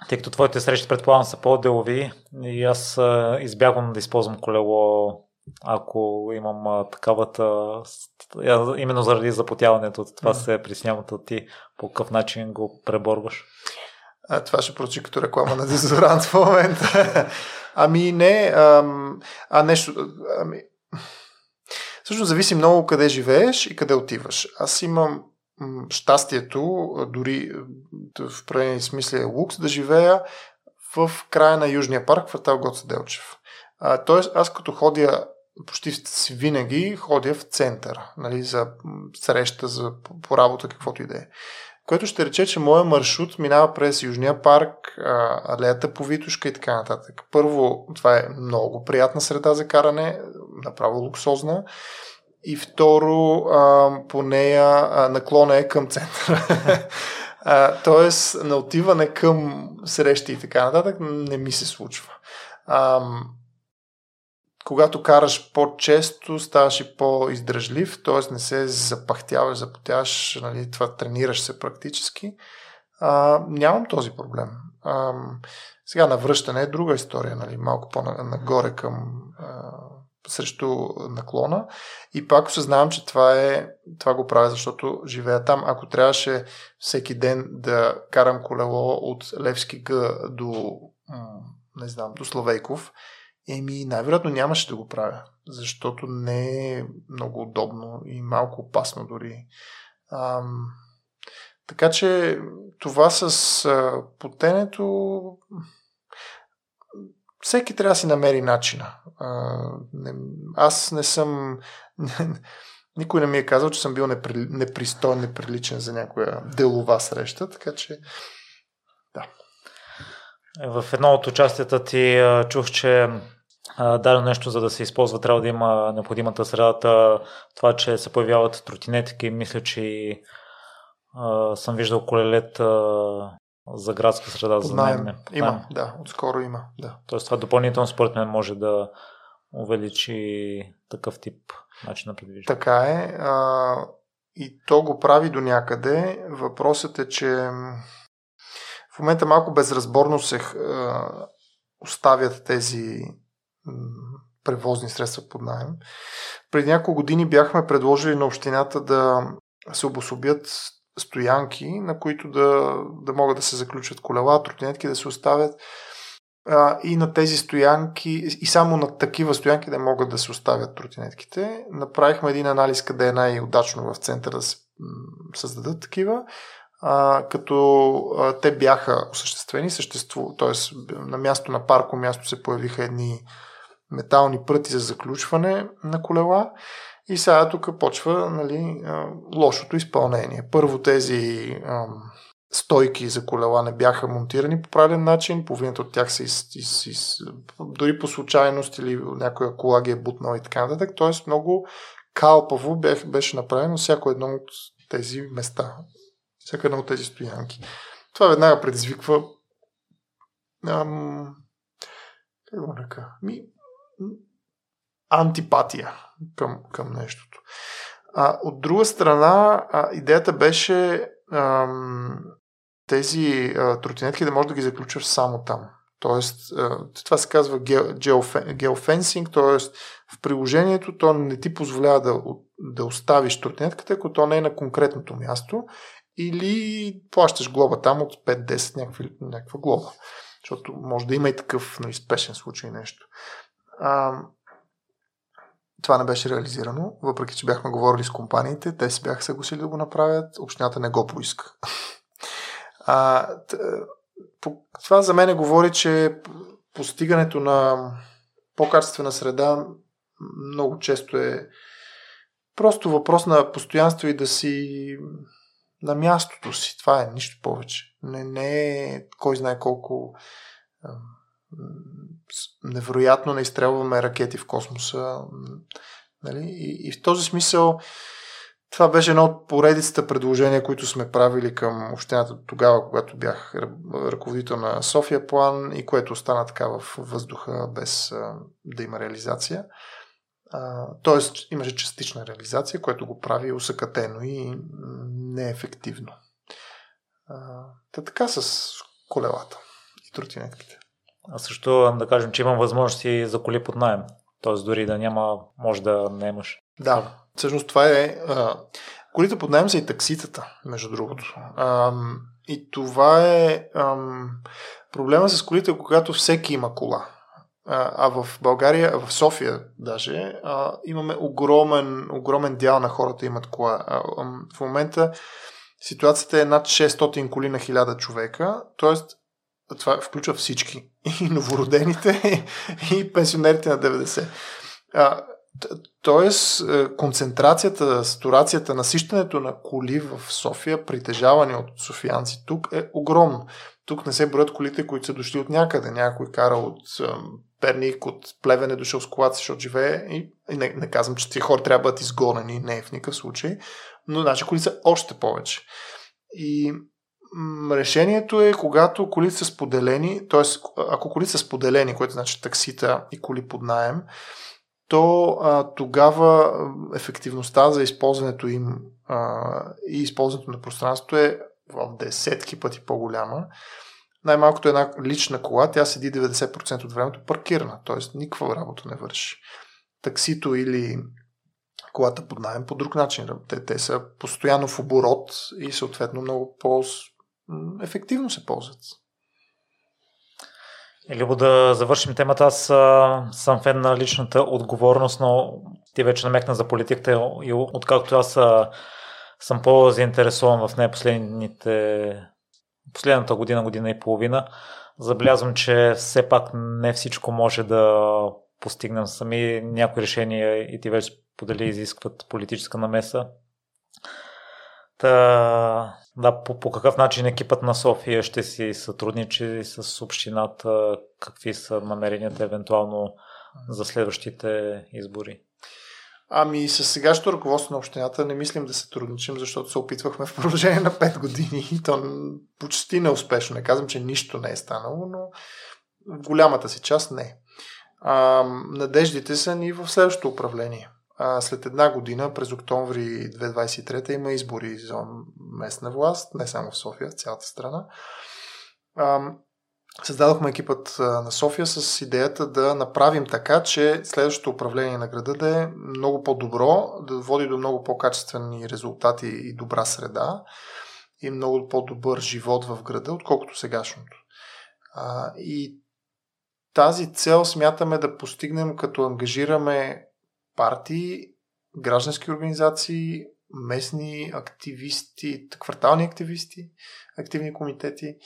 тъй като твоите срещи предполагам са по-делови и аз избягвам да използвам колело, ако имам такава, именно заради запотяването, това се присняват, а ти по какъв начин го преборваш? А, това ще прочи като реклама на дезодорант в момента. Ами не, ам, а нещо... Ами... Всъщност зависи много къде живееш и къде отиваш. Аз имам щастието, дори в правилен смисъл лукс, да живея в края на Южния парк, квартал Гоце Делчев. А, тоест, аз като ходя почти винаги ходя в център, нали, за среща, за по работа, каквото и да е. Което ще рече, че моят маршрут минава през Южния парк, алеята по Витушка и така нататък. Първо, това е много приятна среда за каране, направо луксозна. И второ, а, по нея а, наклона е към центъра. а, тоест, на отиване към срещи и така нататък не ми се случва. А, когато караш по-често, ставаш и по-издръжлив, т.е. не се запахтяваш, запотяваш, нали, това тренираш се практически. А, нямам този проблем. А, сега навръщане е друга история, нали, малко по-нагоре към а, срещу наклона. И пак осъзнавам, че това, е, това го правя, защото живея там. Ако трябваше всеки ден да карам колело от Левски Г до, не знам, до Славейков, еми, най-вероятно нямаше да го правя, защото не е много удобно и малко опасно дори. Ам, така че това с а, потенето, всеки трябва да си намери начина. А, не, аз не съм... Никой не ми е казал, че съм бил непри, непристоен, неприличен за някоя делова среща, така че... Да. В едно от участията ти а, чух, че дадено нещо, за да се използва, трябва да има необходимата средата. Това, че се появяват тротинетки, мисля, че а, съм виждал колелет а, за градска среда. За мен. Има, Найм. да, отскоро има. Да. Тоест това допълнително според мен може да увеличи такъв тип начин на предвиждане. Така е. А, и то го прави до някъде. Въпросът е, че в момента малко безразборно се а, оставят тези превозни средства под наем. Преди няколко години бяхме предложили на общината да се обособят стоянки, на които да, да могат да се заключват колела, тротинетки да се оставят а, и на тези стоянки, и само на такива стоянки да могат да се оставят тротинетките. Направихме един анализ къде е най-удачно в центъра да се създадат такива. А, като а, те бяха осъществени, съществу, т.е. на място на парко място се появиха едни метални пръти за заключване на колела и сега тук почва, нали, лошото изпълнение. Първо, тези а, стойки за колела не бяха монтирани по правилен начин, половината от тях са из, из, из, дори по случайност или някоя кола ги е бутнала и така нататък, т.е. много калпаво бях, беше направено всяко едно от тези места. Всяка една от тези стоянки. Това веднага предизвиква ам, ръка, ми, антипатия към, към нещото. А, от друга страна, а, идеята беше ам, тези а, тротинетки да можеш да ги заключваш само там. Тоест, това се казва геофенсинг, т.е. в приложението то не ти позволява да, да оставиш тротинетката, ако то не е на конкретното място, или плащаш глоба там от пет до десет някаква, някаква глоба. Защото може да има и такъв, нали, спешен случай нещо. А, това не беше реализирано, въпреки че бяхме говорили с компаниите, те си бяха съгласили да го направят, общината не го поиска. А, това за мен говори, че постигането на по-качествена среда много често е просто въпрос на постоянство и да си на мястото си. Това е нищо повече. Не, не е кой знае колко невероятно не изстрелваме ракети в космоса. Нали? И, и в този смисъл това беше едно от поредицата предложения, които сме правили към общината тогава, когато бях ръководител на София План и което остана така в въздуха без а, да има реализация. А, тоест имаше частична реализация, което го прави усъкатено и неефективно. А, та така с колелата и тротинетките. А също да кажем, че имам възможности за коли под наем. Тоест дори да няма, може да не имаш. Да, всъщност това е... А, колите под наем са и такситата, между другото. А, и това е а, проблема с колите, когато всеки има кола. А, а в България, а в София даже, а, имаме огромен, огромен дял на хората имат кола. А, а, в момента ситуацията е над шестстотин коли на хиляда човека, т.е. това включва всички. И новородените, и пенсионерите на деветдесет. А, Тоест, концентрацията, сатурацията, насищането на коли в София, притежавани от софиянци тук, е огромно. Тук не се броят колите, които са дошли от някъде. Някой кара от Перник, от Плевен е дошъл с колата, защото живее. И не, не казвам, че тия хора трябва да бъдат изгонени, не е в никакъв случай. Но значи коли са още повече. И м- решението е, когато колите са споделени, т.е. ако колите са споделени, което значи таксита и коли под наем, то а, тогава ефективността за използването им а, и използването на пространството е в десетки пъти по-голяма. Най-малкото една лична кола, тя седи деветдесет процента от времето паркирана, т.е. никаква работа не върши. Таксито или колата под наем по друг начин. Те, те са постоянно в оборот и съответно много по-ефективно се ползват. Любо, да завършим темата. Аз съм фен на личната отговорност, но ти вече намекна за политиката и откакто аз съм по-заинтересован в нея последните последната година, година и половина, забелязвам, че все пак не всичко може да постигнем сами. Някои решения и ти вече подали изискват политическа намеса. Та... Да, по, по какъв начин екипът на София ще си сътрудничи с общината? Какви са намеренията евентуално за следващите избори? Ами с сегашното ръководство на общината не мислим да сътрудничим, защото се опитвахме в продължение на пет години и то почти неуспешно. Не казвам, че нищо не е станало, но в голямата си част не. А, надеждите са ни в следващото управление. След една година, през октомври две хиляди двадесет и трета, има избори за местна власт, не само в София, в цялата страна. Създадохме екипът на София с идеята да направим така, че следващото управление на града да е много по-добро, да води до много по-качествени резултати и добра среда и много по-добър живот в града, отколкото сегашното. И тази цел смятаме да постигнем, като ангажираме партии, граждански организации, местни активисти, квартални активисти, активни комитети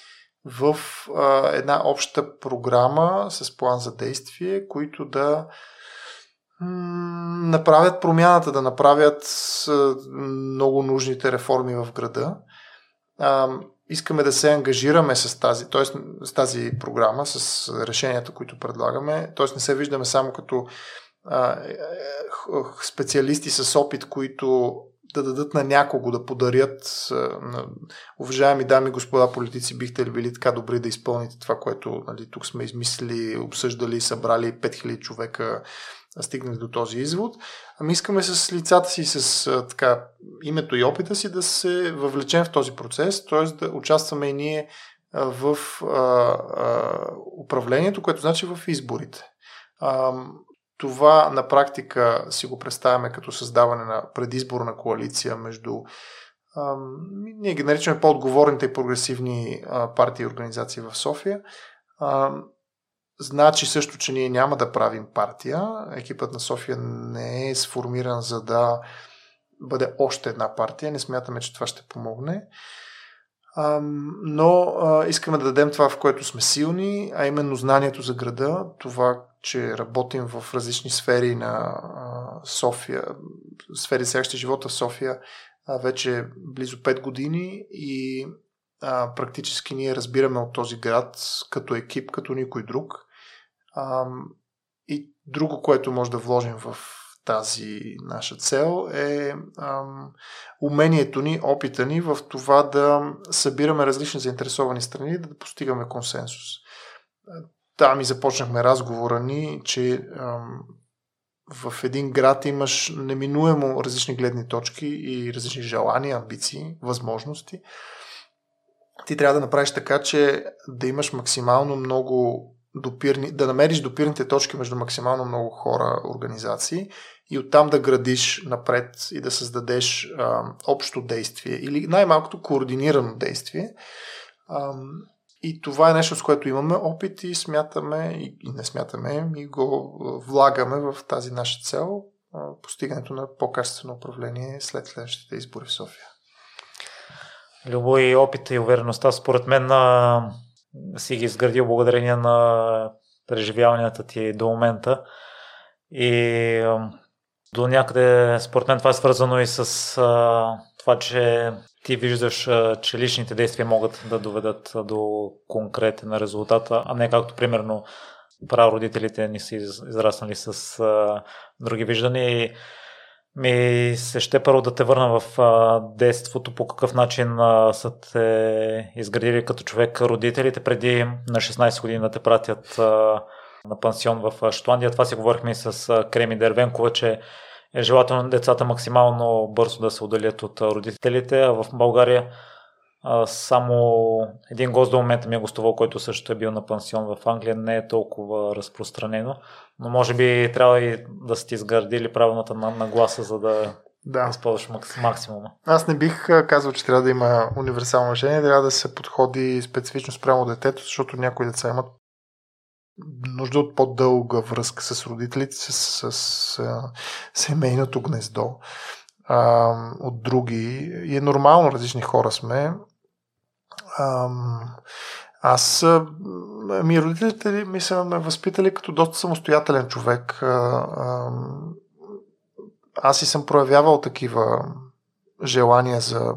в а, една обща програма с план за действие, които да м- направят промяната, да направят а, много нужните реформи в града. А, искаме да се ангажираме с тази, т.е. с тази програма, с решенията, които предлагаме. Т.е. не се виждаме само като специалисти с опит, които да дадат на някого, да подарят. Уважаеми дами и господа политици, бихте ли били така добри да изпълните това, което, нали, тук сме измислили, обсъждали, събрали пет хиляди човека, стигнали до този извод. Ами искаме с лицата си, с така, името и опита си да се въвлечем в този процес, т.е. да участваме и ние в а, а, управлението, което значи в изборите. А, това на практика си го представяме като създаване на предизборна коалиция между а, ние ги наричаме по-отговорните и прогресивни а, партии и организации в София. А, значи също, че ние няма да правим партия. Екипът на София не е сформиран за да бъде още една партия. Не смятаме, че това ще помогне. Но искаме да дадем това, в което сме силни, а именно знанието за града, това, че работим в различни сфери на София, сфери сягащи живота в София вече близо пет години и практически ние разбираме от този град като екип, като никой друг. И друго, което може да вложим в тази наша цел е ам, умението ни, опита ни в това да събираме различни заинтересовани страни, да постигаме консенсус. Там и започнахме разговора ни, че ам, в един град имаш неминуемо различни гледни точки и различни желания, амбиции, възможности. Ти трябва да направиш така, че да имаш максимално много допирни, да намериш допирните точки между максимално много хора, организации и оттам да градиш напред и да създадеш а, общо действие или най-малкото координирано действие. А, и това е нещо, с което имаме опит и смятаме и, и не смятаме и го влагаме в тази наша цел а, постигането на по-качествено управление след следващите избори в София. Любо, и опита и увереността според мен на си ги изградил благодарение на преживяванията ти до момента и до някъде според мен това е свързано и с а, това, че ти виждаш, а, че личните действия могат да доведат до конкретен резултат, а не както примерно прародителите ни са израснали с а, други виждания. И ми се ще първо да те върна в а, детството, по какъв начин а, са те изградили като човек родителите преди на шестнайсет години да те пратят а, на пансион в Шотландия. Това си говорихме и с а, Креми Дервенкова, че е желателно децата максимално бързо да се отделят от а, родителите, а в България а, само един гост до момента ми е гостувал, който също е бил на пансион в Англия, не е толкова разпространено. Но може би трябва и да сте изградили правилната нагласа, за да, да. използваш максимума. Аз не бих казал, че трябва да има универсално решение, трябва да се подходи специфично спрямо детето, защото някои деца имат нужда от по-дълга връзка с родителите, с, с, с семейното гнездо а, от други. И е нормално, различни хора сме. А, Аз, ми родителите ми са ме възпитали като доста самостоятелен човек. Аз и съм проявявал такива желания за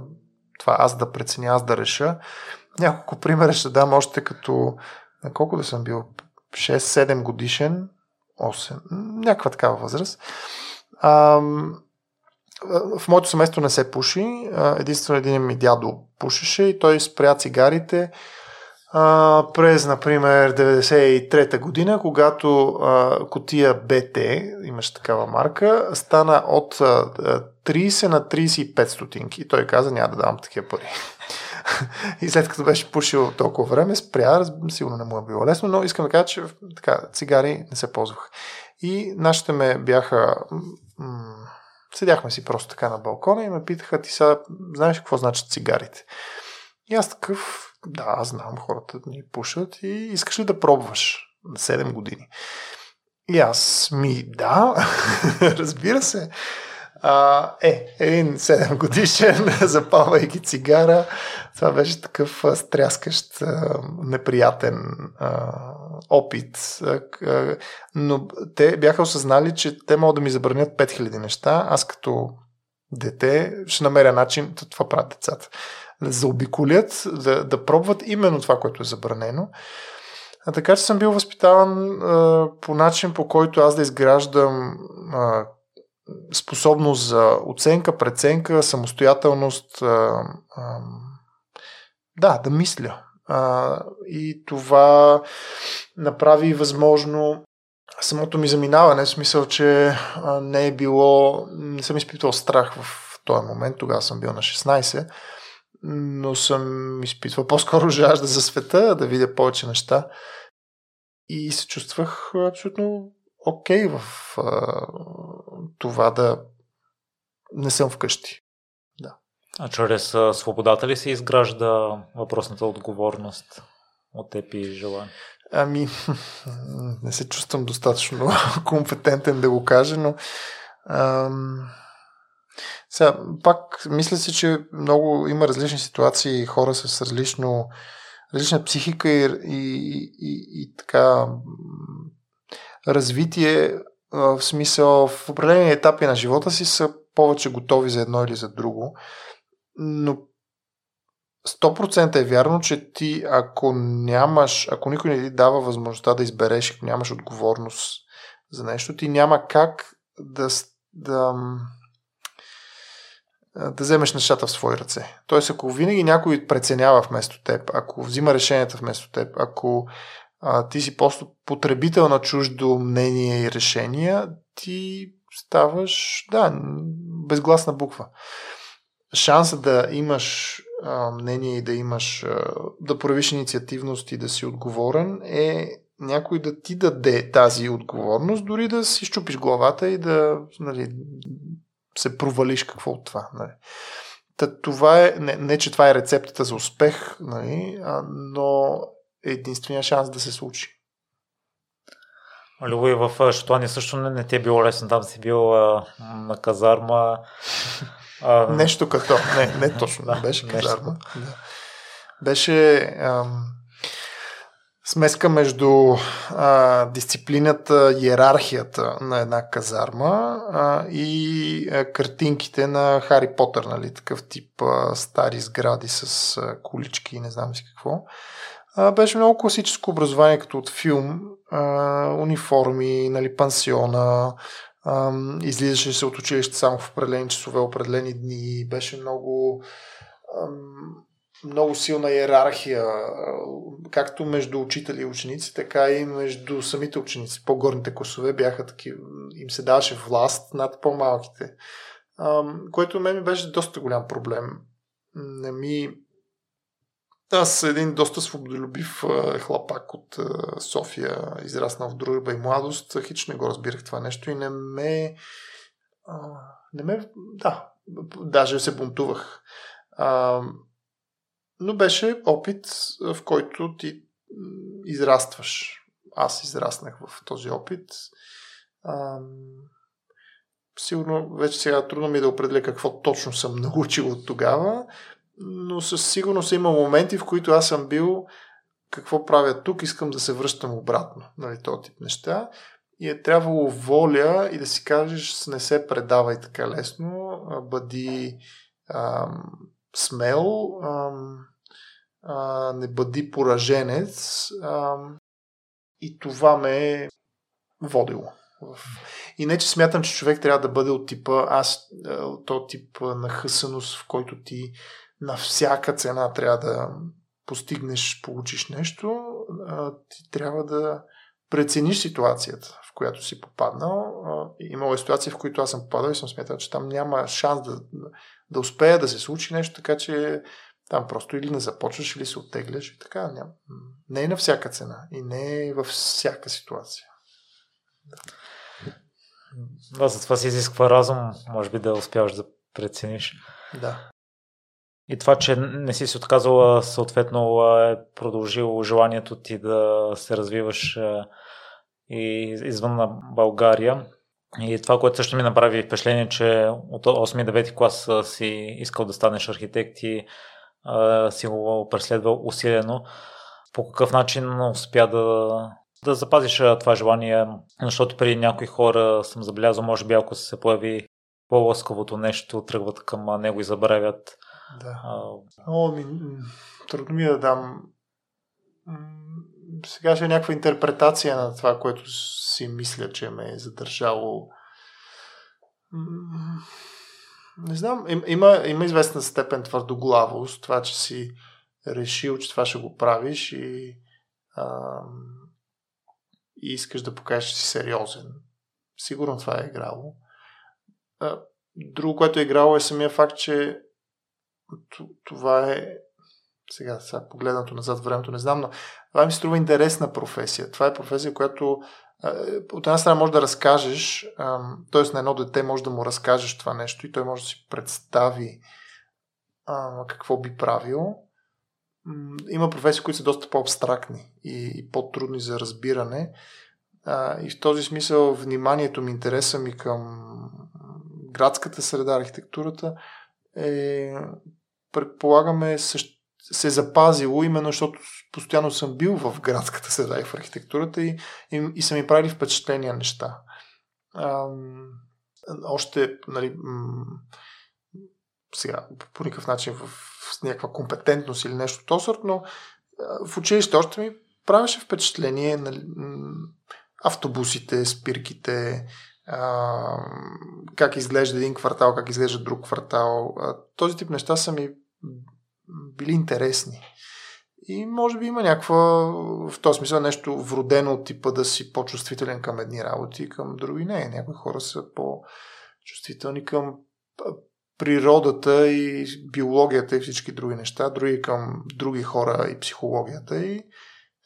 това аз да преценя, аз да реша. Няколко примера ще дам още като, на колко да съм бил, шест-седем годишен, осем, някаква такава възраст. Ам... В моето семейство не се пуши, единствено един ми дядо пушеше и той спря цигарите Uh, през, например, деветдесет и трета година, когато uh, кутия Б Т, имаше такава марка, стана от uh, трийсет на трийсет и пет стотинки. И той каза, няма да давам такива пари. И след като беше пушил толкова време, спря, сигурно не му е било лесно, но искам да кажа, че така, цигари не се ползваха. И нашите ме бяха... М- седяхме си просто така на балкона и ме питаха, ти сега знаеш какво значат цигарите? И аз такъв... Да, знам, хората ни пушат и искаш ли да пробваш на седем години? И аз ми, да, разбира се. А, е, един седем годишен, запалвайки цигара, това беше такъв стряскащ, неприятен а, опит. Но те бяха осъзнали, че те могат да ми забранят пет хиляди неща. Аз като дете ще намеря начин, това правят децата. Да заобиколят, да, да пробват именно това, което е забранено. А така че съм бил възпитаван а, по начин, по който аз да изграждам а, способност за оценка, преценка, самостоятелност. А, а, да, да мисля. А, и това направи възможно самото ми заминаване, в смисъл, че а, не е било, не съм изпитвал страх в този момент, тогава съм бил на шестнайсет. но съм изпитвал по-скоро жажда за света, да видя повече неща и се чувствах абсолютно окей в а, това да не съм вкъщи. Да. А чрез свободата ли се изгражда въпросната отговорност от теб и желание? Ами, не се чувствам достатъчно компетентен да го кажа, но ам... сега, пак мисля си, че много има различни ситуации, хора с различно, различна психика и, и, и, и така развитие, в смисъл в определени етапи на живота си са повече готови за едно или за друго, но сто процента е вярно, че ти ако нямаш, ако никой не ти дава възможността да избереш, ако нямаш отговорност за нещо, ти няма как да, да, да вземеш нещата в свои ръце. Тоест, ако винаги някой преценява вместо теб, ако взима решенията вместо теб, ако а, ти си просто потребител на чуждо мнение и решения, ти ставаш, да, безгласна буква. Шансът да имаш мнение и да имаш, да проявиш инициативност и да си отговорен, е някой да ти даде тази отговорност, дори да си щупиш главата и да, нали, се провалиш какво от това. Нали. Та, това е, не, не, че това е рецептата за успех, нали, а, но е единствения шанс да се случи. Любо, и в Шотландия също не, не ти е било лесно, там си бил а, на казарма. А, нещо като. Не, не точно. Да, беше казарма. Да. Беше ам, смеска между а, дисциплината, йерархията на една казарма а, и а, картинките на Хари Потър, нали, такъв тип а, стари сгради с а, колички и не знам си какво. А, беше много класическо образование, като от филм. А, униформи, нали, пансиона, излизаше се от училище само в определени часове, определени дни, беше много много силна йерархия, както между учители и ученици, така и между самите ученици. По-горните класове бяха такива, им се даваше власт над по-малките, което у мен беше доста голям проблем. Не ми... Аз съм един доста свободолюбив хлапак от София, израснал в Дружба и Младост. Хич не го разбирах това нещо и не ме... Не ме... Да, даже се бунтувах. Но беше опит, в който ти израстваш. Аз израснах в този опит. Сигурно, вече сега трудно ми да определя какво точно съм научил от тогава, но със сигурност има моменти, в които аз съм бил какво правя тук, искам да се връщам обратно. Нали, този тип неща. И е трябвало воля и да си кажеш, не се предавай така лесно, бъди ам, смел, ам, а, не бъди пораженец. Ам, и това ме е водило. И не, че смятам, че човек трябва да бъде от типа аз, от този тип нахъсаност, в който ти на всяка цена трябва да постигнеш, получиш нещо. Ти трябва да прецениш ситуацията, в която си попаднал. Имало е ситуации, в които аз съм попадал и съм смятал, че там няма шанс да, да успея да се случи нещо, така че там просто или не започваш, или се оттегляш и така. Няма. Не е на всяка цена и не е във всяка ситуация. Да, за това се изисква разум, може би да успяваш да прецениш. Да. И това, че не си се отказала, съответно е продължило желанието ти да се развиваш и извън на България. И това, което също ми направи впечатление, че от осми до девети клас си искал да станеш архитект и си го преследвал усилено. По какъв начин успя да... да запазиш това желание, защото при някои хора съм забелязал, може би ако се появи по-лъскавото нещо, тръгват към него и забравят. Да. А... О, ми, трудно ми да дам. Сега ще е някаква интерпретация на това, което си мисля, че ме е задържало. Не знам, има, има известна степен твърдоглавост, това, че си решил, че това ще го правиш и ам... и искаш да покажеш, че си сериозен. Сигурно това е играло. Друго, което е играло, е самия факт, че това е сега, сега погледнато назад времето, не знам, но това ми струва интересна професия. Това е професия, която от една страна може да разкажеш, т.е. на едно дете може да му разкажеш това нещо и той може да си представи какво би правил. Има професии, които са доста по-абстрактни и по-трудни за разбиране. И в този смисъл вниманието ми, интереса ми към градската среда, архитектурата е, предполагаме, се запазило именно, защото постоянно съм бил в градската среда и в архитектурата и, и, и са ми правили впечатления неща. А, още, нали, м- сега по никакъв начин в, в някаква компетентност или нещо този сорт, но а, в училище още ми правеше впечатление на м- автобусите, спирките, а, как изглежда един квартал, как изглежда друг квартал. А, този тип неща са ми били интересни. И може би има някаква, в този смисъл, нещо вродено от типа да си по-чувствителен към едни работи, към други не. Някои хора са по-чувствителни към природата и биологията и всички други неща, други към други хора и психологията. И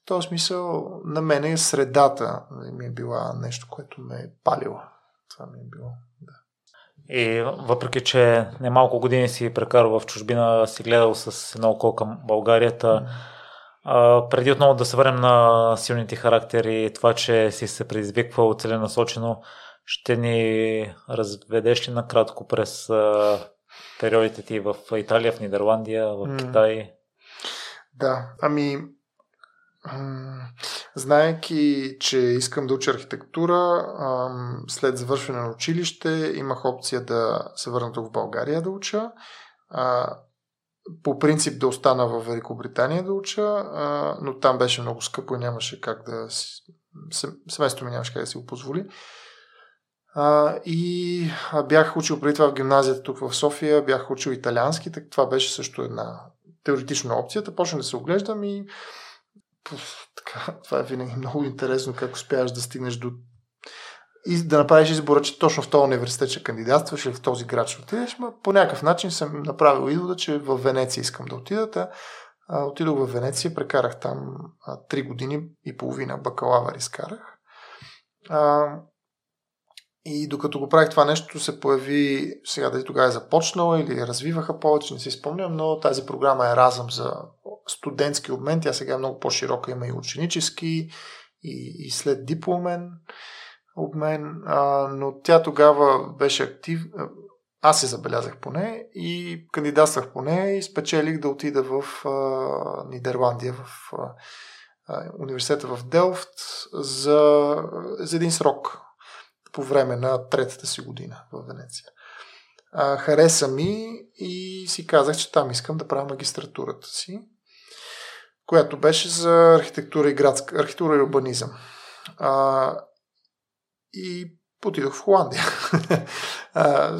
в този смисъл на мен е средата ми е била нещо, което ме е палило. Това ми е било, да. И въпреки, че немалко години си прекарал в чужбина, си гледал с едно око към Българията, а, преди отново да се върнем на силните характери, това, че си се предизвиквал целенасочено, ще ни разведеш ли накратко през а, периодите ти в Италия, в Нидерландия, в Китай? Да, ами знаейки, че искам да уча архитектура, след завършване на училище имах опция да се върна тук в България да уча, по принцип да остана в Великобритания да уча, но там беше много скъпо и нямаше как да си, семейството ми нямаше как да си го позволи. И бях учил преди това в гимназията тук в София, бях учил италиански, така това беше също една теоретична опция. Почнах да се оглеждам и така, това е винаги много интересно как успяваш да стигнеш до и да направиш избора, че точно в този университет ще кандидатстваш или в този град ще отидеш, но по някакъв начин съм направил извода, че в Венеция искам да отида. Отидох в Венеция, прекарах там три години и половина, бакалавър изкарах. А, и докато го правих това нещо, се появи, сега дали тогава е започнала или развиваха повече, не си спомням, но тази програма е разъм за студентски обмен, тя сега е много по-широка, има и ученически, и, и след дипломен обмен, а, но тя тогава беше актив, аз се забелязах по нея и кандидатствах по нея и спечелих да отида в а, Нидерландия, в а, университета в Делфт за, за един срок по време на третата си година в Венеция. А, хареса ми и си казах, че там искам да правя магистратурата си, която беше за архитектура и градска, архитектура и урбанизъм. А, и отидох в Холандия. а,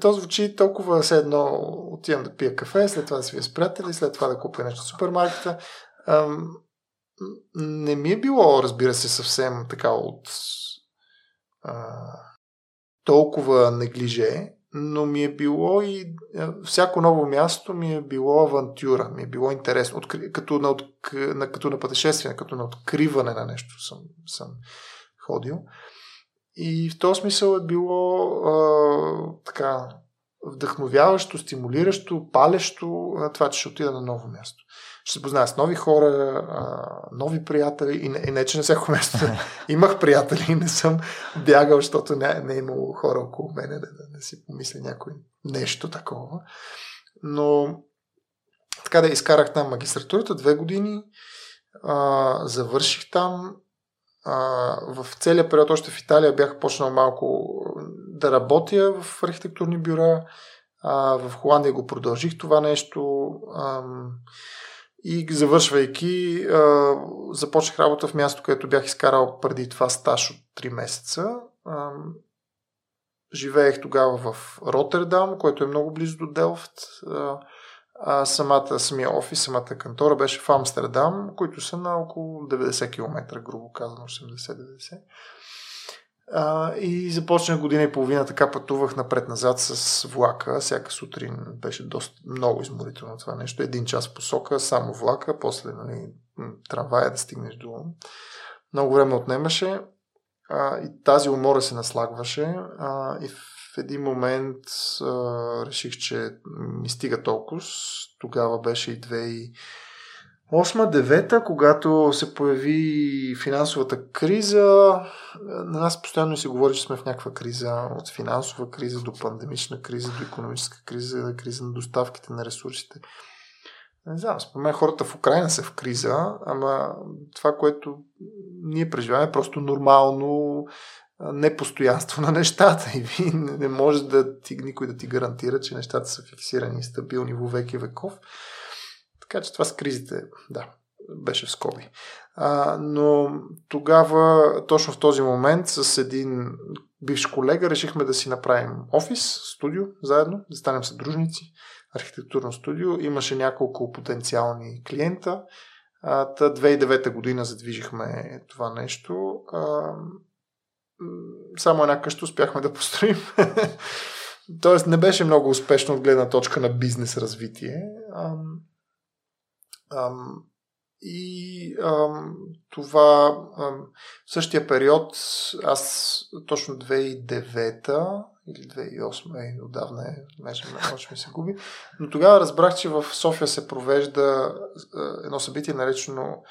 то звучи толкова все едно отивам да пия кафе, след това да си вие с приятели, след това да купя нещо в супермаркета. А, не ми е било, разбира се, съвсем така от а, толкова неглиже, но ми е било и всяко ново място ми е било авантюра, ми е било интересно, Откри... като, на от... на... като на пътешествие, като на откриване на нещо съм, съм ходил. И в този смисъл е било а, така вдъхновяващо, стимулиращо, палещо това, че ще отида на ново място. Ще се позная с нови хора, а, нови приятели и не, и не че на всяко място имах приятели и не съм бягал, защото не, не е имало хора около мене да, да, да си помисля някой нещо такова. Но така да изкарах там магистратурата две години, а, завърших там. А, в целия период още в Италия бях почнал малко да работя в архитектурни бюра. А, в Холандия го продължих това нещо. А, И завършвайки, започнах работа в място, където бях изкарал преди това стаж от три месеца. Живеех тогава в Роттердам, което е много близо до Делфт. Самата самия офис, самата кантора беше в Амстердам, които са на около деветдесет километра, грубо казано, осемдесет-деветдесет. А, и започнах година и половина, така пътувах напред-назад с влака. Всяка сутрин беше доста много изморително това нещо. Един час посока, само влака, после нали, трамвая да стигнеш до... Много време отнемаше а, и тази умора се наслагваше а, и в един момент а, реших, че ми стига толкова. Тогава беше и две хиляди и осма-девета, когато се появи финансовата криза. На нас постоянно се говори, че сме в някаква криза. От финансова криза до пандемична криза, до икономическа криза, до криза на доставките на ресурсите. Не знам, според мен хората в Украйна са в криза, ама това, което ние преживяваме е просто нормално непостоянство на нещата и не може да ти, никой да ти гарантира, че нещата са фиксирани и стабилни във век и веков. Така че това с кризите, да, беше в скоби. А, но тогава, точно в този момент, с един бивш колега решихме да си направим офис, студио заедно, да станем съдружници, архитектурно студио. Имаше няколко потенциални клиента. А, та две хиляди и девета година задвижихме това нещо. А, само една къща успяхме да построим. Тоест не беше много успешно от гледна точка на бизнес развитие. А, Ам, и ам, това ам, в същия период аз точно две хиляди и девета или две хиляди и осма, отдавна е, между нощ ми се губи, но тогава разбрах, че в София се провежда едно събитие наречено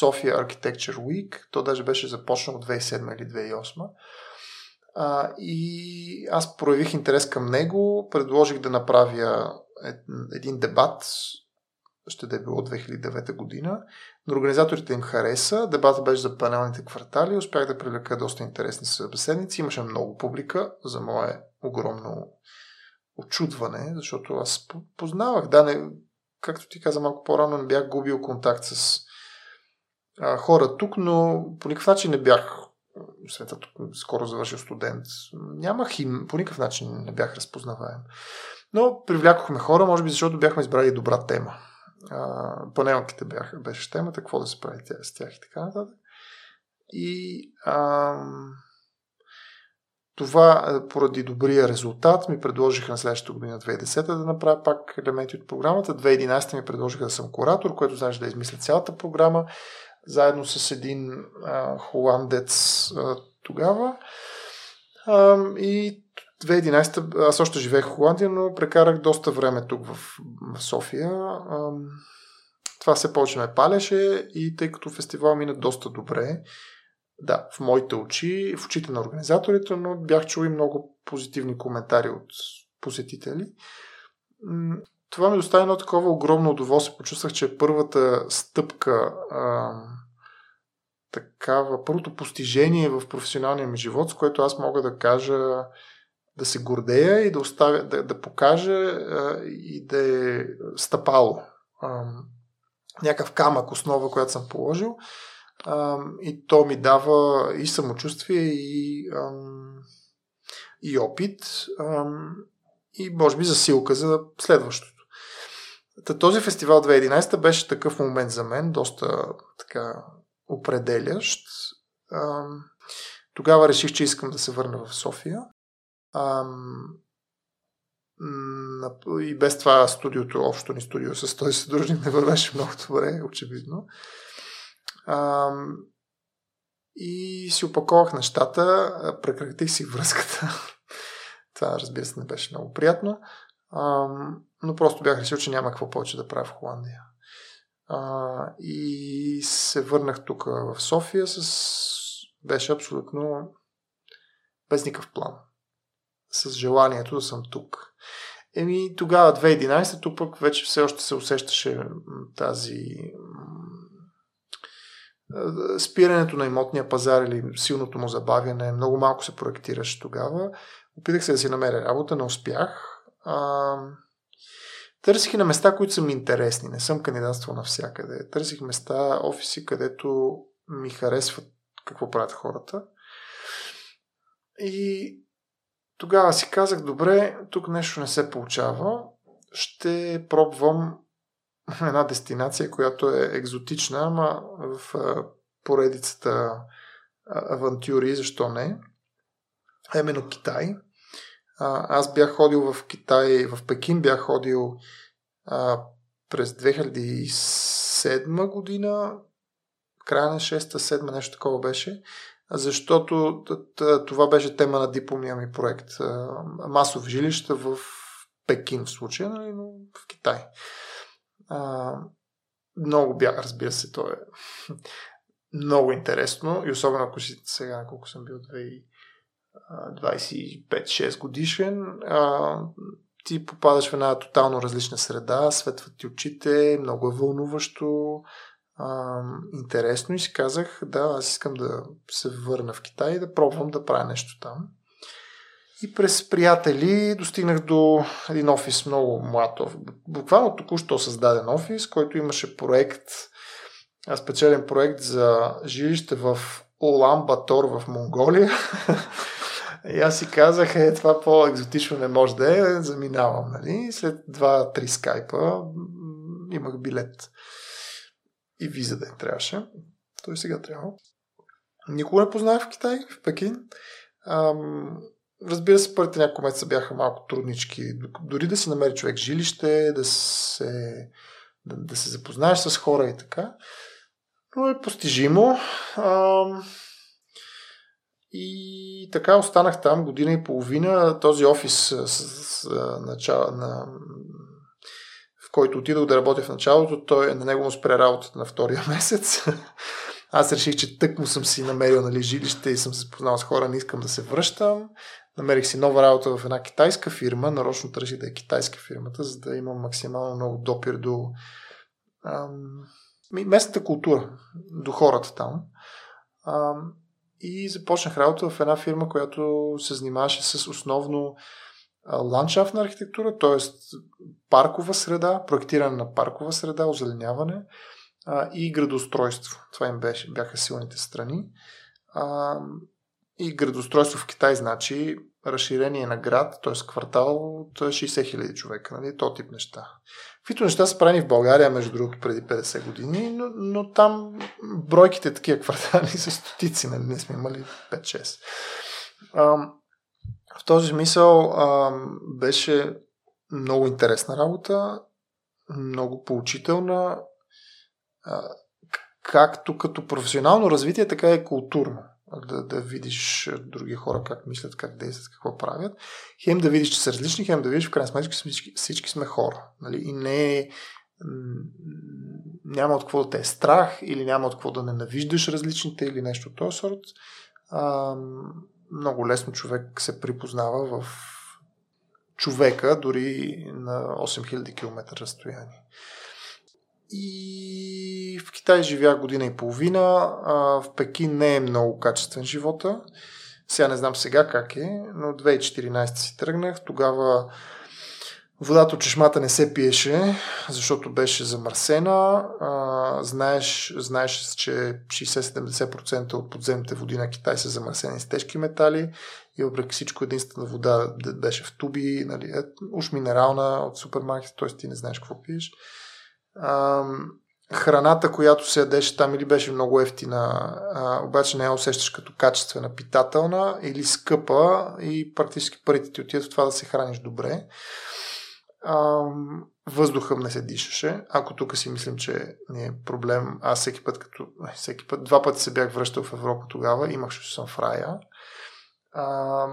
Sofia Architecture Week. То даже беше започнало две хиляди и седма или две хиляди и осма. А, и аз проявих интерес към него, предложих да направя един дебат, ще да е било две хиляди и девета година, но организаторите им хареса. Дебата беше за панелните квартали, успях да привлека доста интересни събеседници, имаше много публика, за мое огромно очудване, защото аз познавах, да, не, както ти каза малко по-рано, не бях губил контакт с а, хора тук, но по никакъв начин не бях, света, скоро завършил студент, нямах и по никакъв начин не бях разпознаваем. Но привлякохме хора, може би защото бяхме избрали добра тема. Uh, панелките бяха, беше темата, какво да се прави тя, с тях и така нататък. И uh, това поради добрия резултат ми предложиха на следващата година две хиляди и десета да направя пак елементи от програмата. две хиляди и единадесета ми предложиха да съм куратор, което значи да измисля цялата програма, заедно с един uh, холандец uh, тогава. Uh, и две хиляди и единадесета, аз още живеех в Холандия, но прекарах доста време тук в София. Това все повече ме палеше и тъй като фестивал мина доста добре, да, в моите очи, в очите на организаторите, но бях чул и много позитивни коментари от посетители. Това ми достави едно такова огромно удоволствие. Почувствах, че първата стъпка... такава, първото постижение в професионалния ми живот, с което аз мога да кажа, да се гордея и да оставя, да, да покажа а, и да е стъпало. А, някакъв камък, основа, която съм положил. А, и то ми дава и самочувствие, и, а, и опит, а, и може би засилка за следващото. Този фестивал две хиляди и единадесета беше такъв момент за мен, доста така определящ. Тогава реших, че искам да се върна в София. И без това студиото, общото ни студио с този съдружник не вървеше много добре, очевидно. И си опаковах нещата, прекратих си връзката. Това, разбира се, не беше много приятно. Но просто бях решил, че няма какво повече да правя в Холандия. Uh, и се върнах тук в София с... беше абсолютно без никакъв план. С желанието да съм тук. Еми тогава две хиляди и единадесета тук пък вече все още се усещаше тази спирането на имотния пазар или силното му забавяне. Много малко се проектираше тогава. Опитах се да си намеря работа, не успях. Uh... Търсих на места, които са ми интересни. Не съм кандидатствал навсякъде. Търсих места, офиси, където ми харесват какво правят хората. И тогава си казах, добре, тук нещо не се получава. Ще пробвам една дестинация, която е екзотична, ама в поредицата авантюри, защо не. а именно Китай. А, аз бях ходил в Китай, в Пекин бях ходил а, през две хиляди и седма година, края на шеста седма, нещо такова беше, защото това беше тема на дипломния ми проект. Масов жилища в Пекин в случая, нали, но в Китай. А, много бях, разбира се, то е много интересно и особено ако си сега, колко съм бил двайсет и пет шест годишен, а, ти попадаш в една тотално различна среда, светват ти очите, много е вълнуващо, а, интересно и си казах, да, аз искам да се върна в Китай и да пробвам да правя нещо там. И през приятели достигнах до един офис, много млад офис. Буквално току-що създаден офис, който имаше проект, специален проект за жилище в Улан Батор в Монголия. И аз си казах, е, това по-екзотично не може да е, заминавам, нали? След два-три скайпа имах билет и виза да не трябваше. Той сега трябва. Никога не познах в Китай, в Пекин. Ам... Разбира се, първите няколко месеца бяха малко труднички. Дори да се намери човек жилище, да се, да, да се запознаеш с хора и така. Но е постижимо. Ам... И така останах там година и половина. Този офис, с, с, с, начало, на, в който отидох да работя в началото, той на него му спря работата на втория месец. Аз реших, че тъкмо съм си намерил, нали, жилище и съм се познал с хора, не искам да се връщам. Намерих си нова работа в една китайска фирма, нарочно тържих да е китайска фирмата, за да имам максимално много допир до ам, местната култура, до хората там. Ам, и започнах работа в една фирма, която се занимаваше с основно ландшафтна архитектура, т.е. паркова среда, проектиране на паркова среда, озеленяване и градоустройство. Това им беше, бяха силните страни. И градоустройство в Китай значи разширение на град, т.е. квартал от шейсет хиляди човека. Нали? То тип неща. Каквито неща са правени в България, между другото, преди петдесет години, но, но там бройките такива квартали са стотици. Нали? Не сме имали пет-шест. В този смисъл беше много интересна работа, много поучителна, както като професионално развитие, така и културно. Да, да видиш други хора как мислят, как действат, какво правят. Хем да видиш, че са различни, хем да видиш, в крайна сметка всички, всички сме хора. Нали? И не, няма от какво да те е страх или няма от какво да ненавиждаш различните или нещо от този сорт. А, много лесно човек се припознава в човека, дори на осем хиляди км разстояние. И в Китай живях година и половина, в Пекин не е много качествен живота. Сега не знам сега как е, но две хиляди и четиринайсета си тръгнах. Тогава водата от чешмата не се пиеше, защото беше замърсена. Знаеш, знаеш че шейсет до седемдесет процента от подземните води на Китай са замърсени с тежки метали и въпреки всичко единствена вода беше в туби, нали, уж минерална от супермаркет, т.е. ти не знаеш какво пиеш. Храната, която се ядеше там, или беше много ефтина, а, обаче не я усещаш като качествена, питателна, или скъпа и практически парите ти отидат в това да се храниш добре. А, въздухът не се дишаше. Ако тук си мислим, че не е проблем, аз всеки път, като всеки път, два пъти се бях връщал в Европа тогава, имах, че съм в рая. А,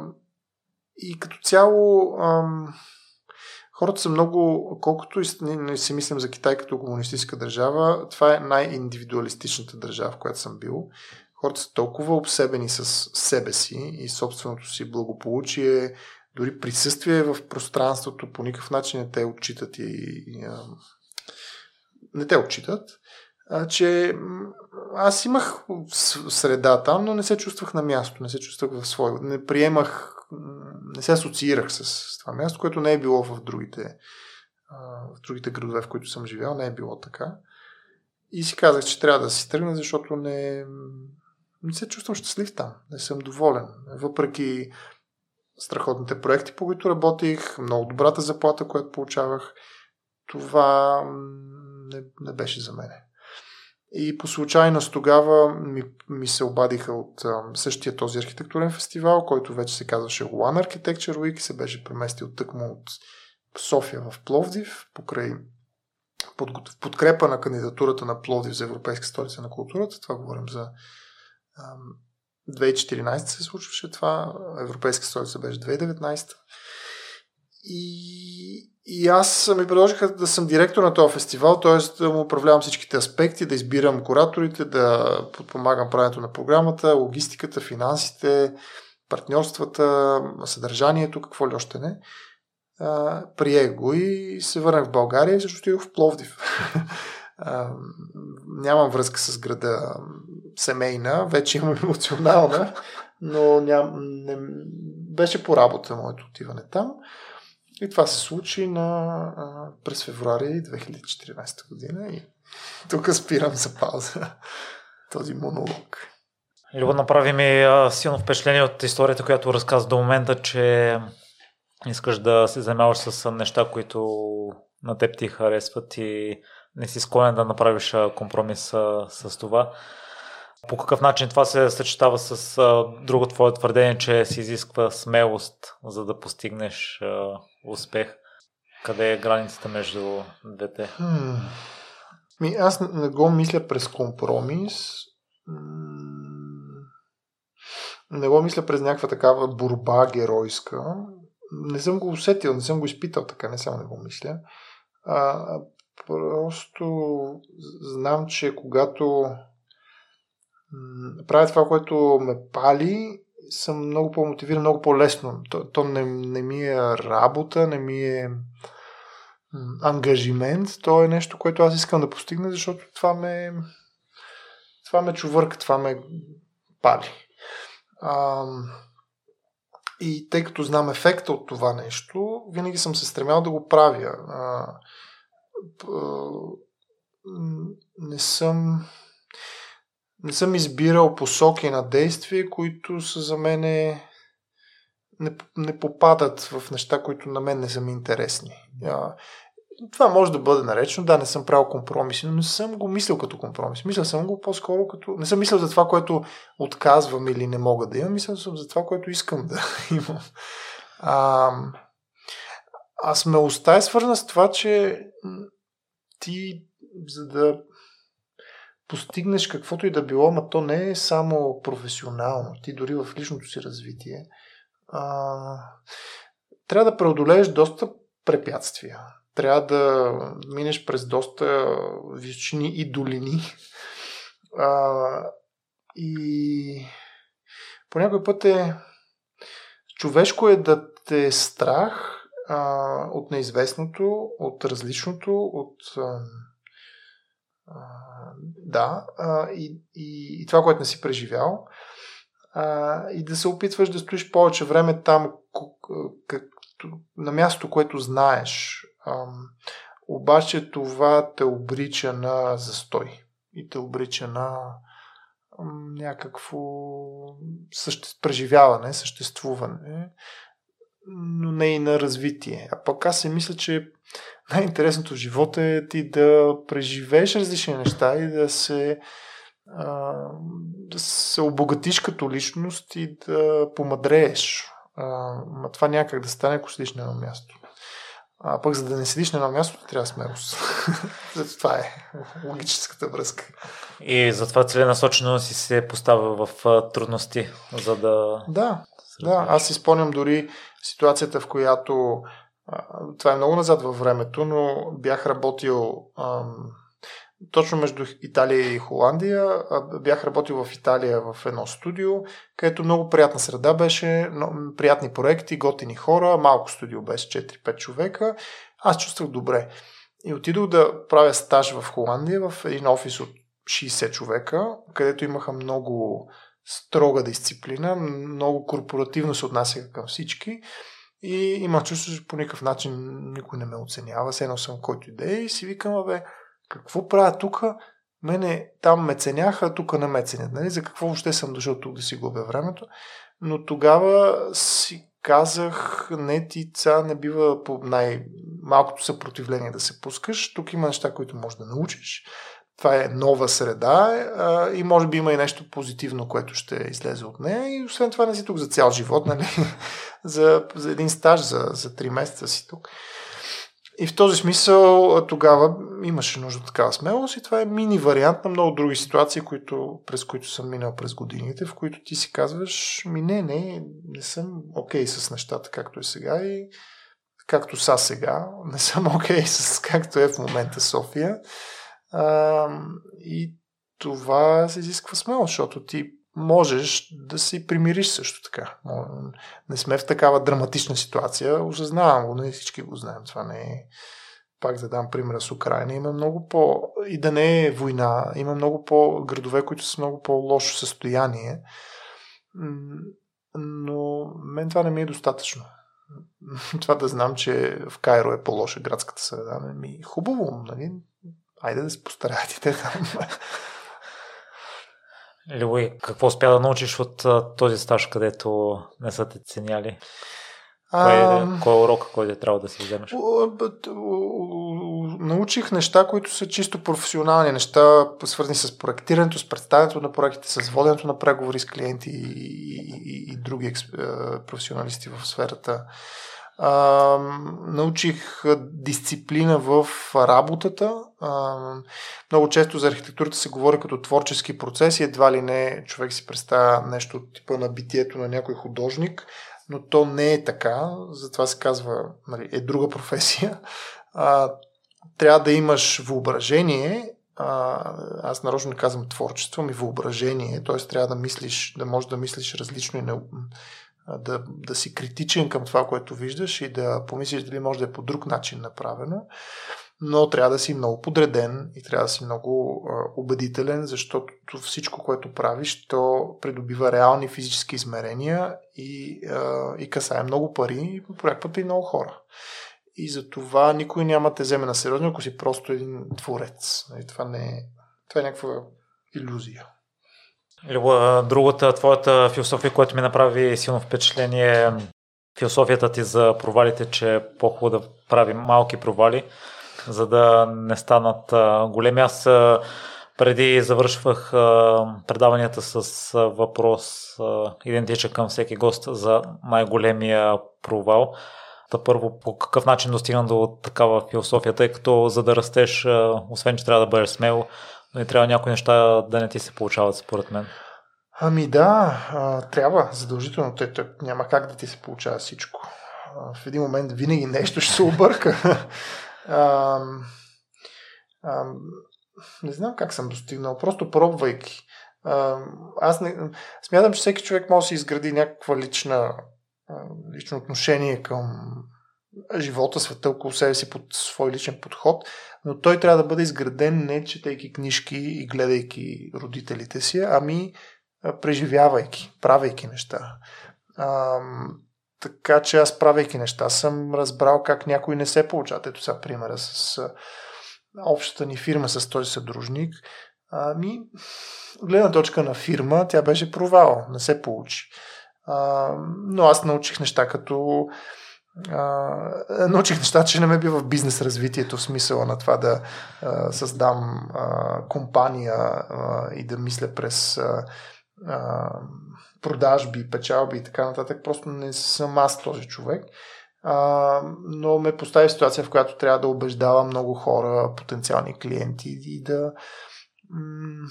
и като цяло... Ам... Хората са много, колкото и си мислим за Китай като комунистическа държава, това е най-индивидуалистичната държава, в която съм бил. Хората са толкова обсебени с себе си и собственото си благополучие, дори присъствие в пространството по никакъв начин не те отчитат и, и а, не те отчитат, а, че аз имах среда там, но не се чувствах на място, не се чувствах в свой, не приемах, не се асоциирах с това място, което не е било в другите, в другите градове, в които съм живял, не е било така. И си казах, че трябва да си тръгна, защото не, не се чувствам щастлив там, не съм доволен. Въпреки страхотните проекти, по които работих, много добрата заплата, която получавах, това не, не беше за мене. И по случайност тогава ми, ми се обадиха от а, същия този архитектурен фестивал, който вече се казваше One Architecture Week, се беше преместил тъкмо от София в Пловдив, покрай под, подкрепа на кандидатурата на Пловдив за Европейска столица на културата. Това говорим за а, две хиляди и четиринадесета се случваше това, Европейска столица беше две хиляди и деветнадесета. И, и аз ми предложиха да съм директор на този фестивал, т.е. да му управлявам всичките аспекти, да избирам кураторите, да подпомагам правенето на програмата, логистиката, финансите, партньорствата, съдържанието, какво ли още не. А, приех го и се върнах в България и също идох в Пловдив. а, нямам връзка с града семейна, вече имам емоционална, но ням, не, беше по работа моето отиване там. И това се случи на, а, през февруари две хиляди и четиринадесета година и тук спирам за пауза този монолог. Любо, направи ми а, силно впечатление от историята, която разказа до момента, че искаш да се занимаваш с неща, които на теб ти харесват и не си склонен да направиш компромис а, с това. По какъв начин това се съчетава с а, друго твое твърдение, че се изисква смелост, за да постигнеш а, успех? Къде е границата между двете? Хм. Ми, аз не го мисля през компромис. Не го мисля през някаква такава борба геройска. Не съм го усетил, не съм го изпитал така, не само не го мисля. А, просто знам, че когато правя това, което ме пали, съм много по-мотивиран, много по-лесно. То, то не, не ми е работа, не ми е ангажимент. То е нещо, което аз искам да постигна, защото това ме това ме човърка, това ме пали. А, и тъй като знам ефекта от това нещо, винаги съм се стремял да го правя. А, не съм... Не съм избирал посоки на действия, които са за мен не, не попадат в неща, които на мен не са ми интересни. А, това може да бъде наречено, да, не съм правил компромиси, но не съм го мислил като компромис. Мислял съм го по-скоро като... Не съм мислял за това, което отказвам или не мога да имам, мислял съм за това, което искам да имам. А, а смелостта е свързана с това, че ти, за да постигнеш каквото и да било, но то не е само професионално. Ти дори в личното си развитие а, трябва да преодолееш доста препятствия. Трябва да минеш през доста височини и долини. А, и по някой път е човешко е да те е страх а, от неизвестното, от различното, от... А, Uh, да, uh, и, и, и това, което не си преживял, uh, и да се опитваш да стоиш повече време там както, на място, което знаеш, uh, обаче това те обрича на застой и те обрича на um, някакво съще... преживяване, съществуване, но не и на развитие. А пък аз се мисля, че най-интересното в живота е ти да преживееш различни неща и да се, а, да се обогатиш като личност и да помадрееш. А, това някак да стане, ако седиш на едно място. А пък за да не седиш на едно място, трябва смелост. Това е логическата връзка. И затова целенасочено си се поставя в трудности, за да... Да, да. Аз си спомням дори ситуацията, в която... Това е много назад във времето, но бях работил ам, точно между Италия и Холандия. Бях работил в Италия в едно студио, където много приятна среда беше, приятни проекти, готини хора, малко студио беше, четири-пет човека. Аз чувствах добре. И отидох да правя стаж в Холандия в един офис от шейсет човека, където имаха много строга дисциплина, много корпоративно се отнасяха към всички. И имах чувство, че по никакъв начин никой не ме оценява, с едно съм който идея и си викам, бе, какво правя тук, мене там ме ценяха, тук не ме ценят, нали? За какво въобще съм дошъл тук да си губя времето, но тогава си казах, не, ти ця не бива по най-малкото съпротивление да се пускаш, тук има неща, които можеш да научиш, Това е нова среда а, и може би има и нещо позитивно, което ще излезе от нея. И освен това не си тук за цял живот, нали? за, за един стаж, за, за три месеца си тук. И в този смисъл тогава имаше нужда от такава смелост и това е мини вариант на много други ситуации, които, през които съм минал през годините, в които ти си казваш, ми не, не, не съм окей okay с нещата, както е сега и както са сега, не съм окей okay с както е в момента София. А, и това се изисква смелост, защото ти можеш да си примириш също така. Не сме в такава драматична ситуация, осъзнавам го, не всички го знаем. Това не е... Пак да дам пример с Украина, има много по... И да не е война, има много по-градове, които са много по-лошо състояние. Но мен това не ми е достатъчно. Това да знам, че в Кайро е по-лоша градската среда. Ми хубаво, нали? Айде да се постараят и те там. Любо, какво успя да научиш от а, този стаж, където не са те ценяли? А... Кой, кой е урока, който е трябва да си вземеш? Научих неща, които са чисто професионални неща, свързани с проектирането, с представянето на проектите, с воденето на преговори с клиенти и, и, и други експ... професионалисти в сферата. А, научих дисциплина в работата. А, много често за архитектурата се говори като творчески процес и едва ли не човек си представя нещо от типа на битието на някой художник, но то не е така, затова се казва, нали, е друга професия. А, трябва да имаш въображение, а, аз нарочно не казвам творчество, ми въображение, т.е. трябва да мислиш, да можеш да мислиш различно и не... Да, да си критичен към това, което виждаш и да помислиш дали може да е по друг начин направено, но трябва да си много подреден и трябва да си много а, убедителен, защото всичко, което правиш, то придобива реални физически измерения и, а, и касае много пари и порякват и много хора. И за това никой няма те вземе на сериозно, ако си просто един творец. И това, не е, това е някаква илюзия. Любо, другата твоята философия, която ми направи силно впечатление е философията ти за провалите, че е по-хубаво да правим малки провали, за да не станат големи. Аз преди завършвах предаванията с въпрос, идентичен към всеки гост, за най-големия провал. Да, първо, по какъв начин достигна до такава философия, тъй като за да растеш, освен че трябва да бъдеш смел, не трябва някои неща да не ти се получават, според мен. Ами да, трябва задължително. Тъй, тъй, няма как да ти се получава всичко. В един момент винаги нещо ще се обърка. а, а, не знам как съм достигнал, просто пробвайки. А, аз не, смятам, че всеки човек може да си изгради някаква лична, лично отношение към живота, света около себе си под свой личен подход, но той трябва да бъде изграден не четейки книжки и гледайки родителите си, ами преживявайки, правейки неща. А, така че аз правейки неща съм разбрал как някой не се получат. Ето сега примера с общата ни фирма с този съдружник. Ами, гледна точка на фирма, тя беше провал, не се получи. А, но аз научих неща като Uh, научих неща, че не ме бива в бизнес развитието в смисъла на това да uh, създам uh, компания uh, и да мисля през uh, uh, продажби, печалби и така нататък. Просто не съм аз този човек, uh, но ме постави ситуация, в която трябва да убеждавам много хора, потенциални клиенти и да м-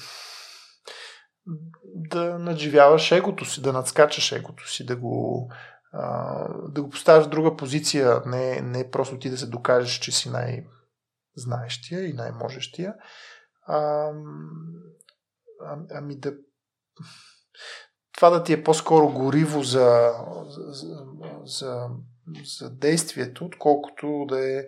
да надживяваш егото си, да надскачаш егото си, да го да го поставиш в друга позиция, не, не просто ти да се докажеш, че си най-знаещия и най-можещия, а, а, ами да това да ти е по-скоро гориво за, за, за, за действието, отколкото да е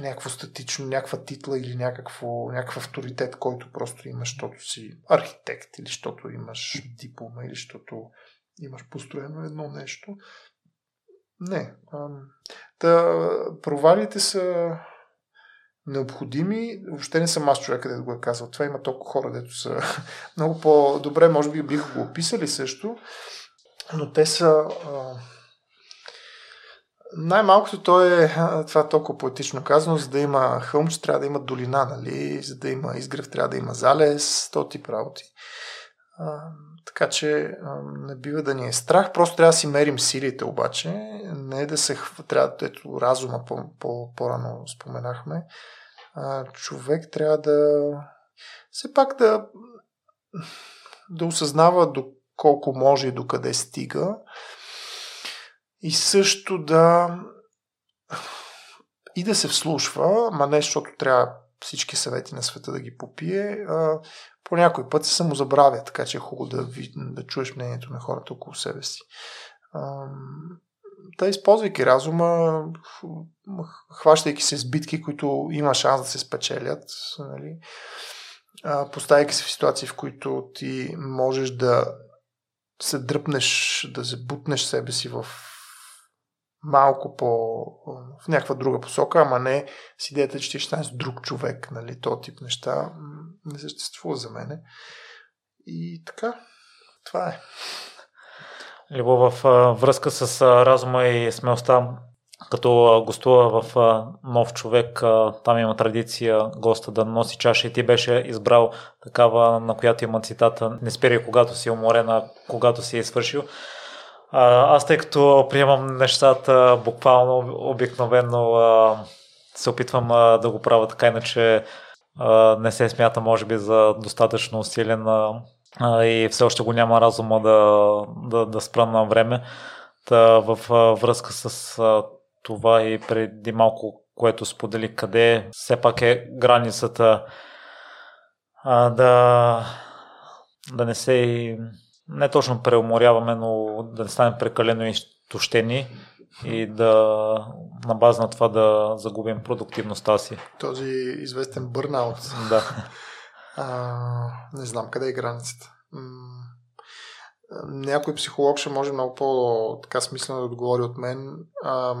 някакво статично, някаква титла или някакво, някакъв авторитет, който просто имаш, защото си архитект или защото имаш диплома или защото имаш построено едно нещо. Не. Та, провалите са необходими. Въобще не съм аз човек, където го е казал. Това има толкова хора, дето са много по-добре. Може би биха го описали също. Но те са а, Най-малкото то е, това е толкова поетично казано, за да има хълм, че трябва да има долина, нали? За да има изгрев, трябва да има залез, то тип работи. А, така че а, не бива да ни е страх, просто трябва да си мерим силите обаче, не да се трябва, ето разума по-рано споменахме, а, човек трябва да все пак да, да осъзнава доколко може и докъде стига. И също да и да се вслушва, ма не, защото трябва всички съвети на света да ги попие. А, по някой път се самозабравя, така че е хубаво да, да чуеш мнението на хората около себе си. А, да, използвайки разума, хващайки се с битки, които има шанс да се спечелят, нали? А, поставяйки се в ситуации, в които ти можеш да се дръпнеш, да забутнеш себе си в малко по... в някаква друга посока, ама не с идеята, че ти ще станеш друг човек, нали, този тип неща не съществува за мене. И така, това е. Любо, в връзка с разума и смелостта, като гостува в Нов човек, там има традиция госта да носи чаша и ти беше избрал такава, на която има цитата: не спирай когато си уморена, когато си е свършил. Аз, тъй като приемам нещата буквално, обикновено се опитвам да го правя така, иначе не се смята може би за достатъчно усилен и все още го няма разума да, да, да спра на време. Та, във връзка с това и преди малко, което сподели, къде все пак е границата а, да, да не се не точно преуморяваме, но да не станем прекалено изтощени и да на база на това да загубим продуктивността си. Този известен бърнаут. Да. А, не знам къде е границата. Някой психолог ще може много по-така смислено да отговори от мен. А,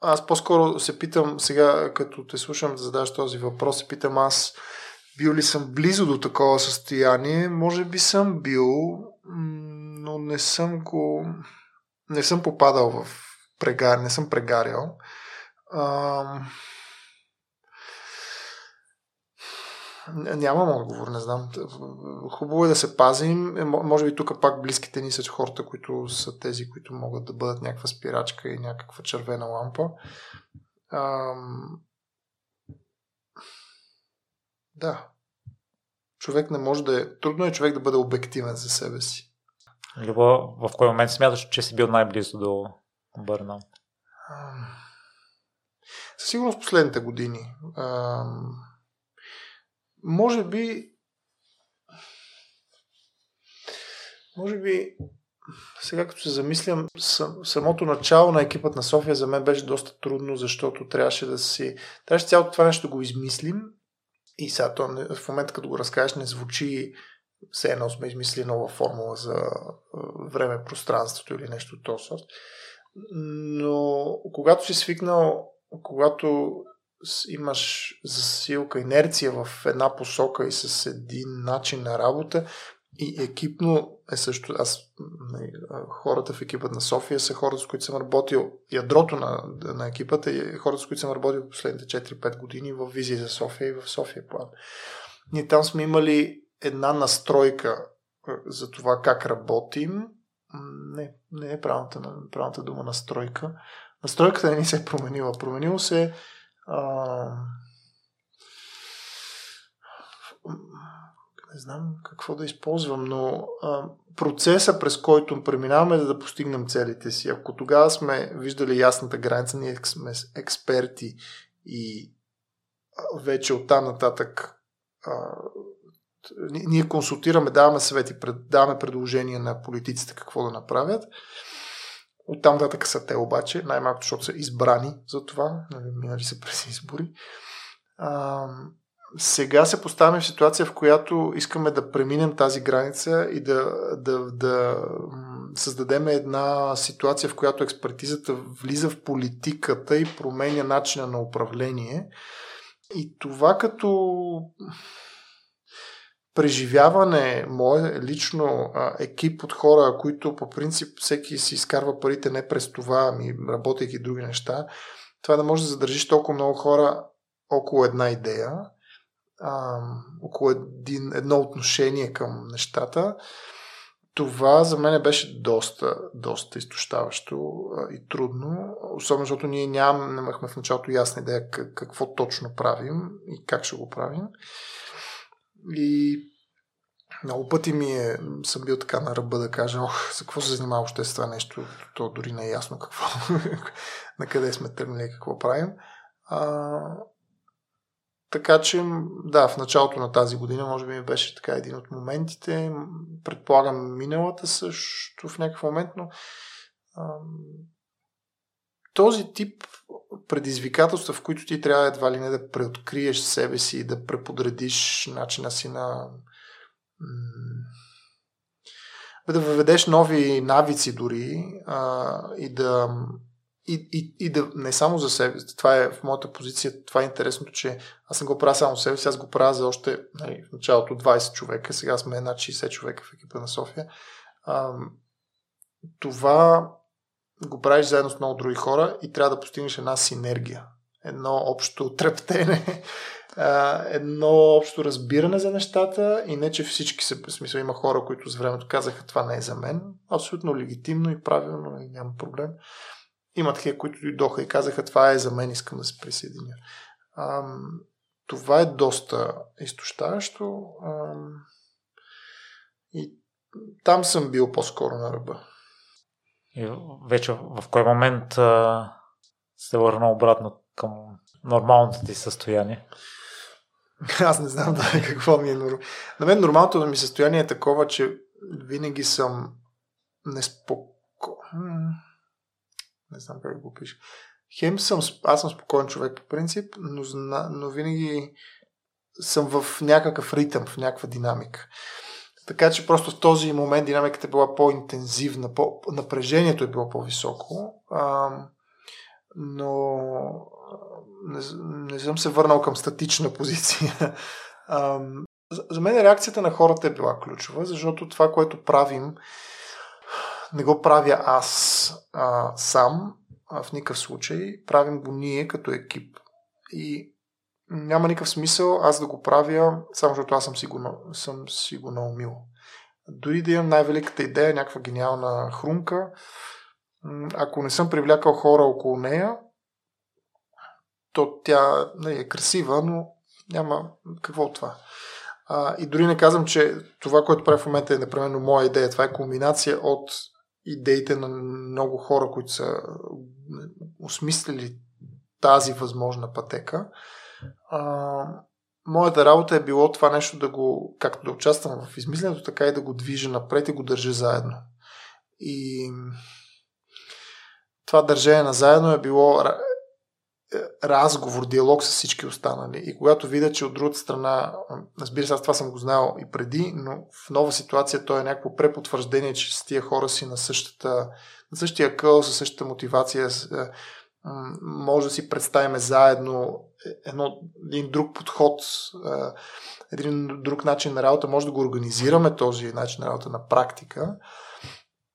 аз по-скоро се питам, сега като те слушам да задаваш този въпрос, се питам аз бил ли съм близо до такова състояние. Може би съм бил, но не съм го... не съм попадал в прегар, не съм прегарял. А, нямам отговор, не знам. Хубаво е да се пазим. Може би тук пак близките ни са хората, които са тези, които могат да бъдат някаква спирачка и някаква червена лампа. Ам... Да. Човек не може да е... Трудно е човек да бъде обективен за себе си. Любо, в кой момент смяташ, че си бил най-близо до бърнаут? Ам... Със сигурност последните години. Ам... Може би, може би, сега като се замислям, самото начало на Екипът на София за мен беше доста трудно, защото трябваше да си, трябваше цялото това нещо да го измислим и сега то, в момента като го разкажеш, не звучи все едно сме измислили нова формула за време, пространството или нещо от този сорт. Но когато си свикнал, когато имаш засилка, инерция в една посока и с един начин на работа и екипно е също. Аз, хората в Екипът на София са хората, с които съм работил, ядрото на, на екипата е хората, с които съм работил последните четири-пет години в Визия за София и в София План. Ние там сме имали една настройка за това как работим. Не, не е правната, правната дума настройка. Настройката не ни се е променила. Променило се А... не знам какво да използвам, но а, процеса, през който преминаваме, за да постигнем целите си. Ако тогава сме виждали ясната граница, ние сме експерти и вече оттам нататък а, ние консултираме, даваме съвети, даваме предложения на политиците какво да направят. Оттам нататък са те обаче, най-малко, защото са избрани за това, минали са през избори. А, сега се поставяме в ситуация, в която искаме да преминем тази граница и да, да, да създадем една ситуация, в която експертизата влиза в политиката и променя начина на управление. И това като преживяване мое лично, а, екип от хора, които по принцип всеки си изкарва парите не през това, ами работейки други неща, това да може да задържиш толкова много хора около една идея, а, около един, едно отношение към нещата, това за мен беше доста, доста изтощаващо и трудно, особено защото ние нямахме в началото ясна идея какво точно правим и как ще го правим. И много пъти ми е, съм бил така на ръба да кажа, ох, за какво се занимава още с това нещо, то дори не е ясно какво, на къде сме тръгнали и какво правим. А, така че, да, в началото на тази година, може би ми беше така един от моментите, предполагам миналата също в някакъв момент, но а, този тип предизвикателства, в които ти трябва едва ли не да преоткриеш себе си и да преподредиш начина си на... да въведеш нови навици дори а, и да... И, и, и да не само за себе си. Това е в моята позиция, това е интересното, че аз не го правя само за себе си, аз го правя за още, нали, в началото двайсет човека, сега сме над шейсет човека в екипа на София. А, това... го правиш заедно с много други хора и трябва да постигнеш една синергия, едно общо трептене, едно общо разбиране за нещата и не, че всички са, в смисъл има хора, които с времето казаха, това не е за мен, абсолютно легитимно и правилно и няма проблем. Има такива, които дойдоха и казаха, това е за мен, искам да се присъединя. Това е доста изтощаващо и там съм бил по-скоро на ръба. И вече в кой момент а, се върна обратно към нормалното ти състояние? Аз не знам да, какво ми е нормално. На мен нормалното ми състояние е такова, че винаги съм неспокоен. Не знам как го пиша. Хем съм, аз съм спокоен човек по принцип, но, но винаги съм в някакъв ритъм, в някаква динамика. Така че просто в този момент динамиката е била по-интензивна, по- напрежението е било по-високо, а, но не, не съм се върнал към статична позиция. А, за мен реакцията на хората е била ключова, защото това, което правим, не го правя аз а, сам, а в никакъв случай, правим го ние като екип. И няма никакъв смисъл аз да го правя, само защото аз съм си го, съм си го наумил. Дори да имам най-великата идея, някаква гениална хрумка, ако не съм привлякал хора около нея, то тя не е красива, но няма какво от това. А, и дори не казвам, че това, което правя в момента е непременно моя идея. Това е комбинация от идеите на много хора, които са осмислили тази възможна пътека. А, моята работа е било това нещо да го, както да участвам в измисленето, така и да го движа напред и го държа заедно. И това държение на заедно е било разговор, диалог с всички останали. И когато видя, че от другата страна, разбира се, аз това съм го знал и преди, но в нова ситуация то е някакво препотвърждение, че с тия хора си на същата, на същия къл, със същата мотивация, може да си представим заедно едно, един друг подход, един друг начин на работа, може да го организираме този начин на работа на практика.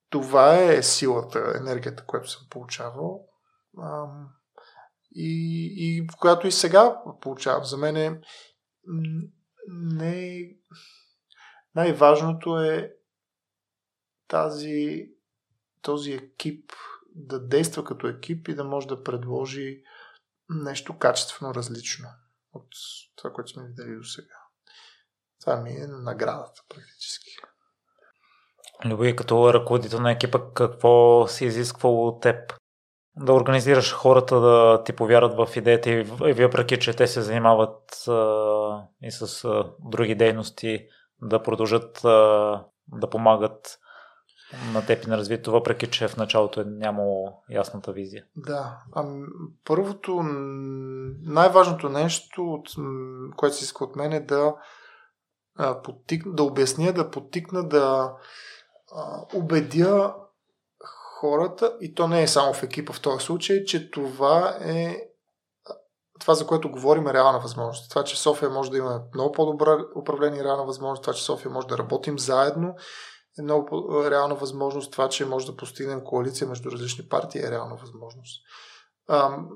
Това е силата, енергията, която съм получавал и, и която и сега получавам. За мен е не, най-важното е тази, този екип да действа като екип и да може да предложи нещо качествено различно от това, което сме видели до сега. Това ми е наградата практически. Любо, като ръководител на екипа, какво си изисквало от теб? Да организираш хората да ти повярват в идеята и въпреки, че те се занимават а, и с а, други дейности, да продължат а, да помагат на теб и на развитието, въпреки че в началото е нямало ясната визия. Да, ами първото, най-важното нещо, от, което се иска от мен е да, а, подтик, да обясня, да подтикна, да а, убедя хората, и то не е само в екипа в този случай, че това е това, за което говорим, е реална възможност. Това, че София може да има много по-добро управление и реална възможност, това, че София може да работим заедно, е много реална възможност, това, че може да постигнем коалиция между различни партии, е реална възможност. Ам,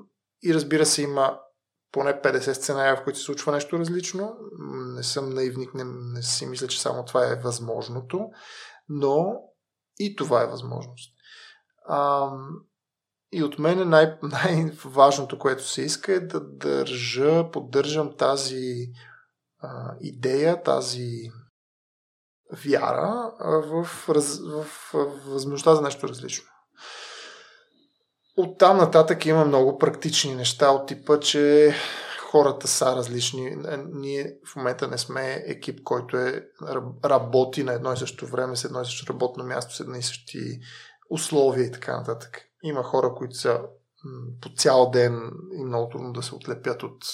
и разбира се, има поне петдесет сценария, в които се случва нещо различно. Не съм наивник, не, не си мисля, че само това е възможното, но и това е възможност. Ам, и от мен най- най-важното, което се иска, е да държа, поддържам тази а, идея, тази вяра в, раз, в, в възможността за нещо различно. Оттам нататък има много практични неща от типа, че хората са различни. Ние в момента не сме екип, който е, работи на едно и също време, с едно и също работно място, с едно и същи условия и така нататък. Има хора, които са по цял ден и много трудно да се отлепят от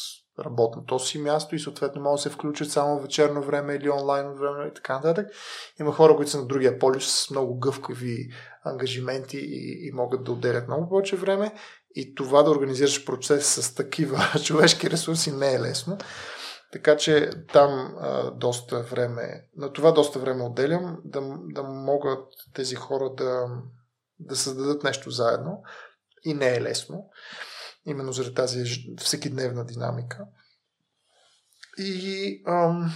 работното си място и съответно могат да се включат само вечерно време или онлайн време и така нататък. Има хора, които са на другия полюс с много гъвкави ангажименти и, и могат да отделят много повече време, и това да организираш процес с такива човешки ресурси не е лесно. Така че там а, доста време, на това доста време отделям, да, да могат тези хора да, да създадат нещо заедно, и не е лесно. Именно заради тази всекидневна динамика. И ам,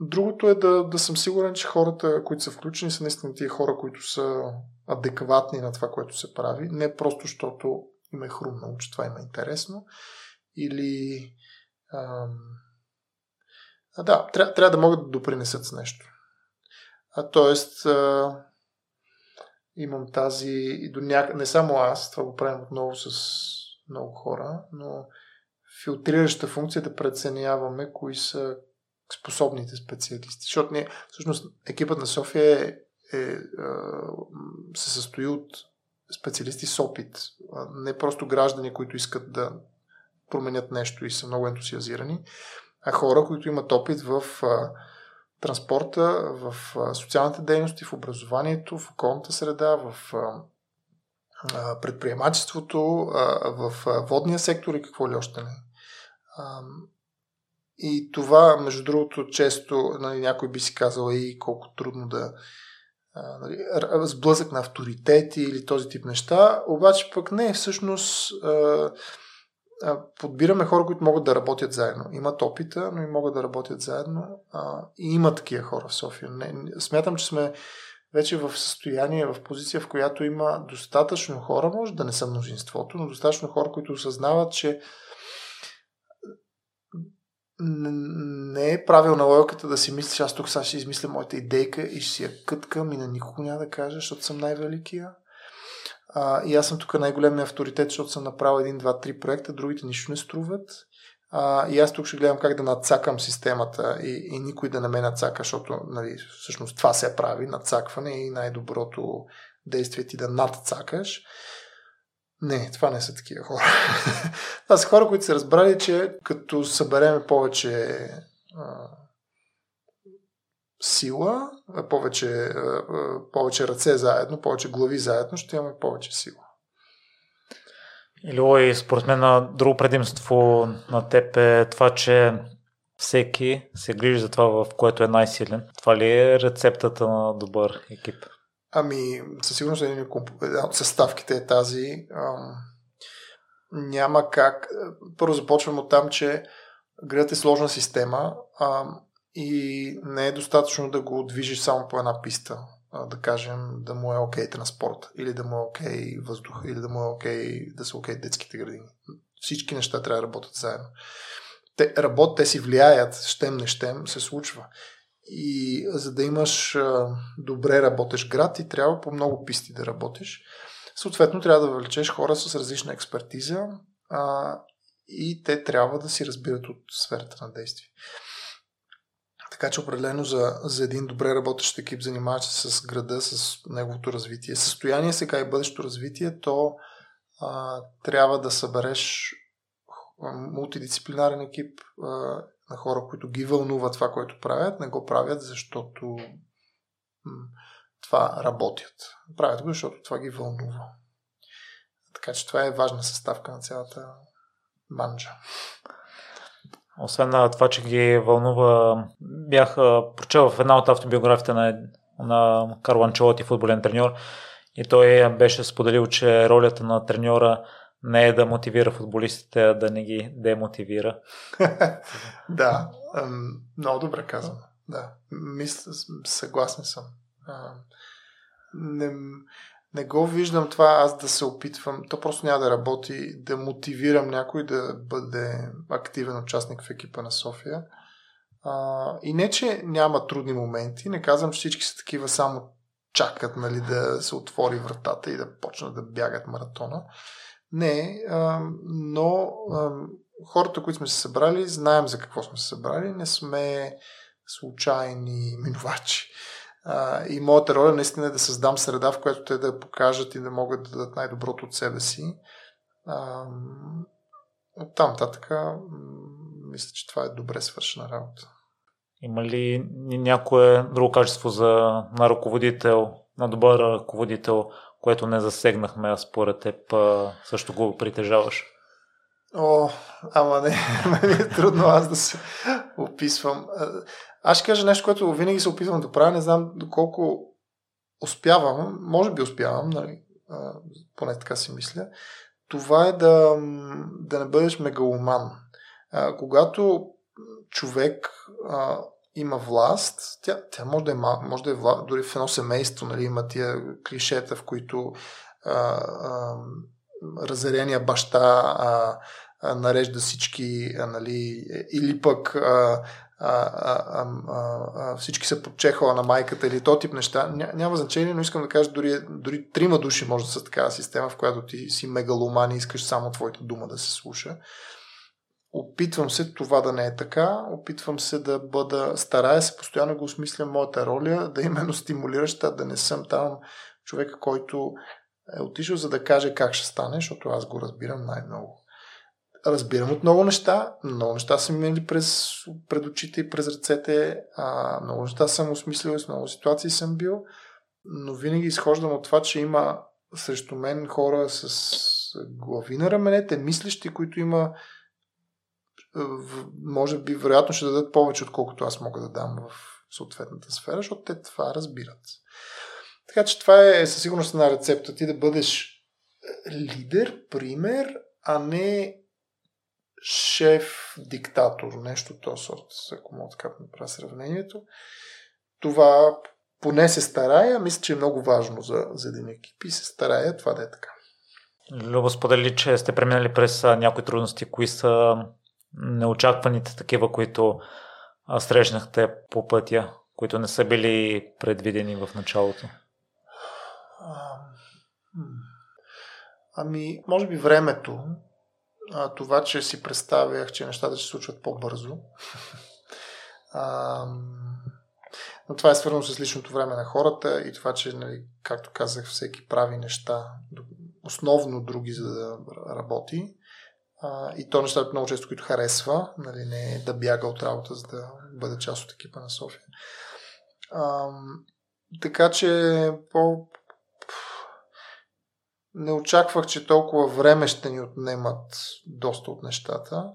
другото е да, да съм сигурен, че хората, които са включени, са наистина тия хора, които са адекватни на това, което се прави. Не просто, защото им е хрумно, че това им е интересно. Или... Ам, а да, трябва, трябва да могат да допринесат с нещо. А, тоест... А, имам тази... И до няк... Не само аз, това го правим отново с... много хора, но филтрираща функция да преценяваме кои са способните специалисти. Защото ние, всъщност, екипът на София е, е, е, се състои от специалисти с опит. Не просто граждани, които искат да променят нещо и са много ентусиазирани, а хора, които имат опит в е, транспорта, в е, социалните дейности, в образованието, в околната среда, в... Е, предприемачеството, в водния сектор и какво ли още не. И това, между другото, често някой би си казал и колко трудно да сблъсък на авторитети или този тип неща, обаче пък не, всъщност подбираме хора, които могат да работят заедно. Имат опита, но и могат да работят заедно, и има такива хора в София. Смятам, че сме вече в състояние, в позиция, в която има достатъчно хора, може да не са мнозинството, но достатъчно хора, които осъзнават, че не е правилна логиката да си мислиш, аз тук сега ще измисля моята идейка и ще си я къткам и на никого няма да кажа, защото съм най-великия. А, и аз съм тук най-големия авторитет, защото съм направил един, два, три проекта, другите нищо не струват. А, и аз тук ще гледам как да надцакам системата и, и никой да не ме надцака, защото нали, всъщност това се прави, надцакване, и най-доброто действие ти да надцакаш. Не, това не са такива хора. Това са хора, които са разбрали, че като събереме повече а, сила, повече, а, повече ръце заедно, повече глави заедно, ще имаме повече сила. Любо, и според мен друго предимство на теб е това, че всеки се грижи за това, в което е най-силен. Това ли е рецептата на добър екип? Ами, със сигурност един от съставките е тази. Ам, няма как... Първо започвам от там, че градът е сложна система, ам, и не е достатъчно да го движиш само по една писта. Да кажем, да му е окей okay транспорт, или да му е окей okay въздух, или да му е окей okay, да са окей okay детските градини. Всички неща трябва да работят заедно. Те, работ, те си влияят, щем не щем, се случва. И за да имаш добре работеш град, ти трябва по много писти да работиш. Съответно, трябва да въвлечеш хора с различна експертиза, а, и те трябва да си разбират от сферата на действие. Така че определено за, за един добре работещ екип, занимаващ се с града, с неговото развитие, състояние сега и бъдещето развитие, то а, трябва да събереш мултидисциплинарен екип а, на хора, които ги вълнува това, което правят, не го правят, защото м- това работят. Правят го, защото това ги вълнува. Така че това е важна съставка на цялата манджа. Освен на това, че ги вълнува, бях прочел в една от автобиографията на, на Карло Анчелоти, футболен треньор, и той беше споделил, че ролята на треньора не е да мотивира футболистите, а да не ги демотивира. Да, много добре казвам. Да, мисля, съгласен съм. Не, не го виждам това аз да се опитвам, то просто няма да работи, да мотивирам някой да бъде активен участник в екипа на София. А, и не, че няма трудни моменти, не казвам, че всички са такива, само чакат, нали, да се отвори вратата и да почнат да бягат маратона. Не, а, но а, хората, които сме се събрали, знаем за какво сме се събрали, не сме случайни минувачи. Uh, и моята роля наистина е да създам среда, в която те да покажат и да могат да дадат най-доброто от себе си. Uh, Оттам татъка мисля, че това е добре свършена работа. Има ли някое друго качество за, на ръководител, на добър ръководител, което не засегнахме, а според теб също го притежаваш? О, ама не, ме е трудно аз да се описвам. Аз ще кажа нещо, което винаги се опитвам да правя, не знам доколко успявам, може би успявам, нали, поне така си мисля, това е да, да не бъдеш мегаломан. Когато човек а, има власт, тя, тя може да е, може да е власт, дори в едно семейство, нали, има тия клишета, в които а, а, разярения баща а, а, нарежда всички, а, нали, или пък а, а, а, а, а, всички са под чехъла на майката или то тип неща. Ня, няма значение, но искам да кажа, дори, дори трима души може да са такава система, в която ти си мегаломан и искаш само твоята дума да се слуша. Опитвам се това да не е така, опитвам се да бъда, старая се, постоянно го осмисля моята роля, да именно стимулираща, да не съм там човека, който е отишъл за да каже как ще стане, защото аз го разбирам най-много. Разбирам от много неща, много неща са минали през пред очите и през ръцете, а, много неща съм осмислил, с много ситуации съм бил, но винаги изхождам от това, че има срещу мен хора с глави на раменете, мислещи, които има, може би, вероятно ще дадат повече, отколкото аз мога да дам в съответната сфера, защото те това разбират. Така че това е със сигурност една рецепта. Ти да бъдеш лидер, пример, а не шеф-диктатор. Нещо от този сорт, ако мога така да направя сравнението. Това поне се старая. Мисля, че е много важно за, за един екип и се старая това да е така. Любо, сподели, че сте преминали през някои трудности. Кои са неочакваните такива, които срещнахте по пътя, които не са били предвидени в началото? Ами, може би времето, а, това, че си представях, че нещата ще се случват по-бързо. А, но това е свързано с личното време на хората и това, че, нали, както казах, всеки прави неща, основно други, за да работи. А, и то нещата много често, които харесва, нали, не е да бяга от работа, за да бъде част от екипа на София. А, така че по... не очаквах, че толкова време ще ни отнемат доста от нещата,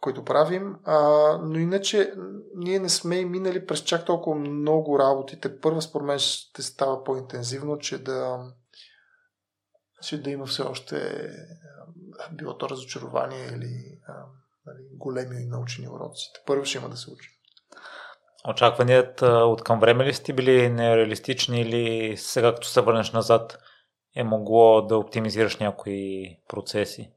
които правим, а, но иначе ние не сме и минали през чак толкова много работите. Първа, според мен, ще става по-интензивно, че да, че да има все още било то разочарование или а, нали, големи научени уроци. Първо ще има да се учи. Очакванията от към време ли сте били нереалистични или сега, като се върнеш назад, е могло да оптимизираш някои процеси?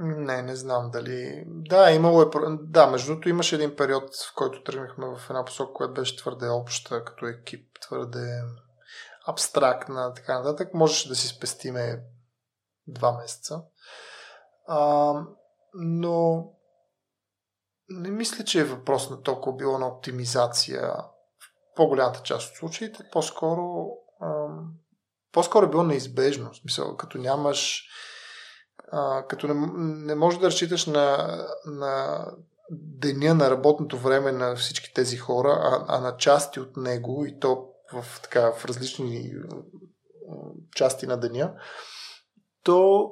Не, не знам дали... Да, имало е... Да, между другото имаше един период, в който тръгнахме в една посока, която беше твърде обща като екип, твърде абстрактна, така нататък. Можеше да си спестиме два месеца. А, но не мисля, че е въпрос на толкова било на оптимизация в по-голямата част от случаите. По-скоро... А... По-скоро е било неизбежно, в смисъл, като нямаш, а, като не, не можеш да разчиташ на, на деня, на работното време на всички тези хора, а, а на части от него и то в, така, в различни части на деня, то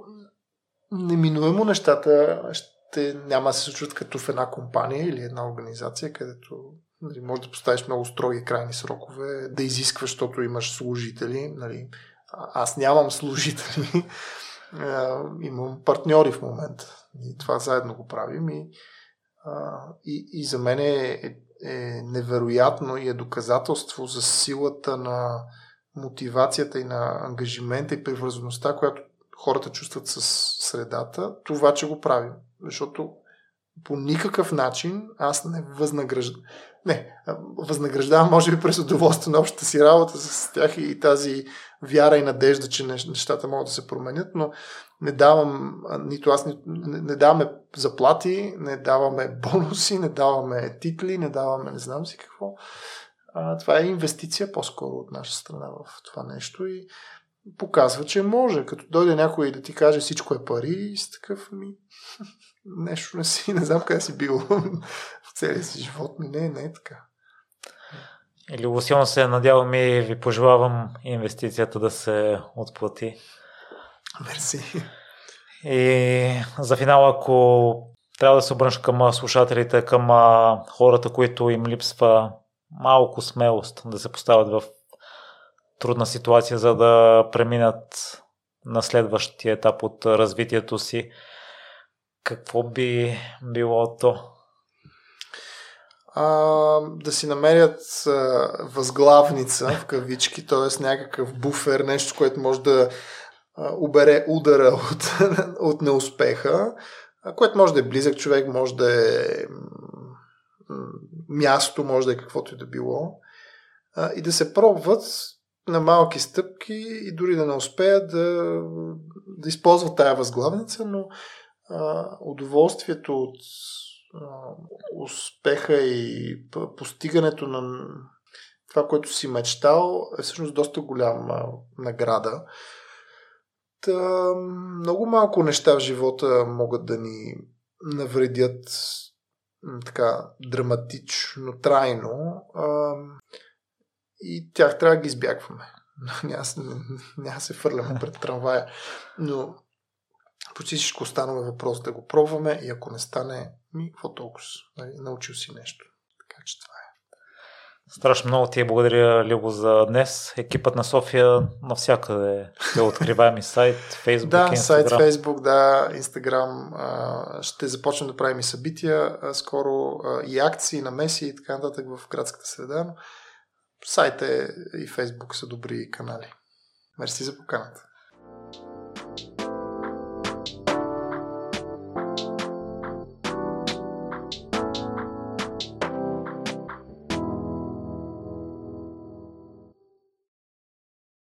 неминуемо нещата ще няма да се случват като в една компания или една организация, където нали, може да поставиш много строги крайни срокове, да изискваш, защото имаш служители. Нали. Аз нямам служители, имам партньори в момента. И това заедно го правим. И, и, и за мен е, е невероятно и е доказателство за силата на мотивацията и на ангажимента и привързаността, която хората чувстват с средата, това, че го правим. Защото по никакъв начин аз не възнаграждам. Не, възнаграждавам, може би, през удоволствие на общата си работа с тях и тази вяра и надежда, че нещата могат да се променят, но не давам, нито аз не, не даваме заплати, не даваме бонуси, не даваме титли, не даваме не знам си какво. А, това е инвестиция по-скоро от наша страна в това нещо и показва, че може. Като дойде някой да ти каже всичко е пари и си такъв ми... нещо не си, не знам къде си бил в целия си живот. Ми не, не е така. Любо, силно се надявам и ви пожелавам инвестицията да се отплати. Мерси. И за финал, ако трябва да се обръща към слушателите, към хората, които им липсва малко смелост да се поставят в трудна ситуация, за да преминат на следващия етап от развитието си, какво би било то? А, да си намерят а, възглавница в кавички, т.е. някакъв буфер, нещо, което може да а, убере удара от, от неуспеха, а, което може да е близък човек, може да е място, може да е каквото и да било. А, и да се пробват на малки стъпки и дори да не успеят да, да използват тая възглавница, но удоволствието от успеха и постигането на това, което си мечтал, е всъщност доста голяма награда. Та, много малко неща в живота могат да ни навредят така драматично, трайно и тях трябва да ги избягваме. Няма се фърляме пред трамвая. Но почти всичко останало е въпрос да го пробваме и ако не стане, ми какво толкова? Научил си нещо. Така че това е. Страшно много ти благодаря, Любо, за днес. Екипът на София навсякъде е откриваем и сайт, Фейсбук, да, Инстаграм. Да, сайт, Фейсбук, да, Инстаграм. Ще започнем да правим и събития скоро, и акции, намеси и така нататък в градската среда. Сайта и Фейсбук са добри канали. Мерси за поканата.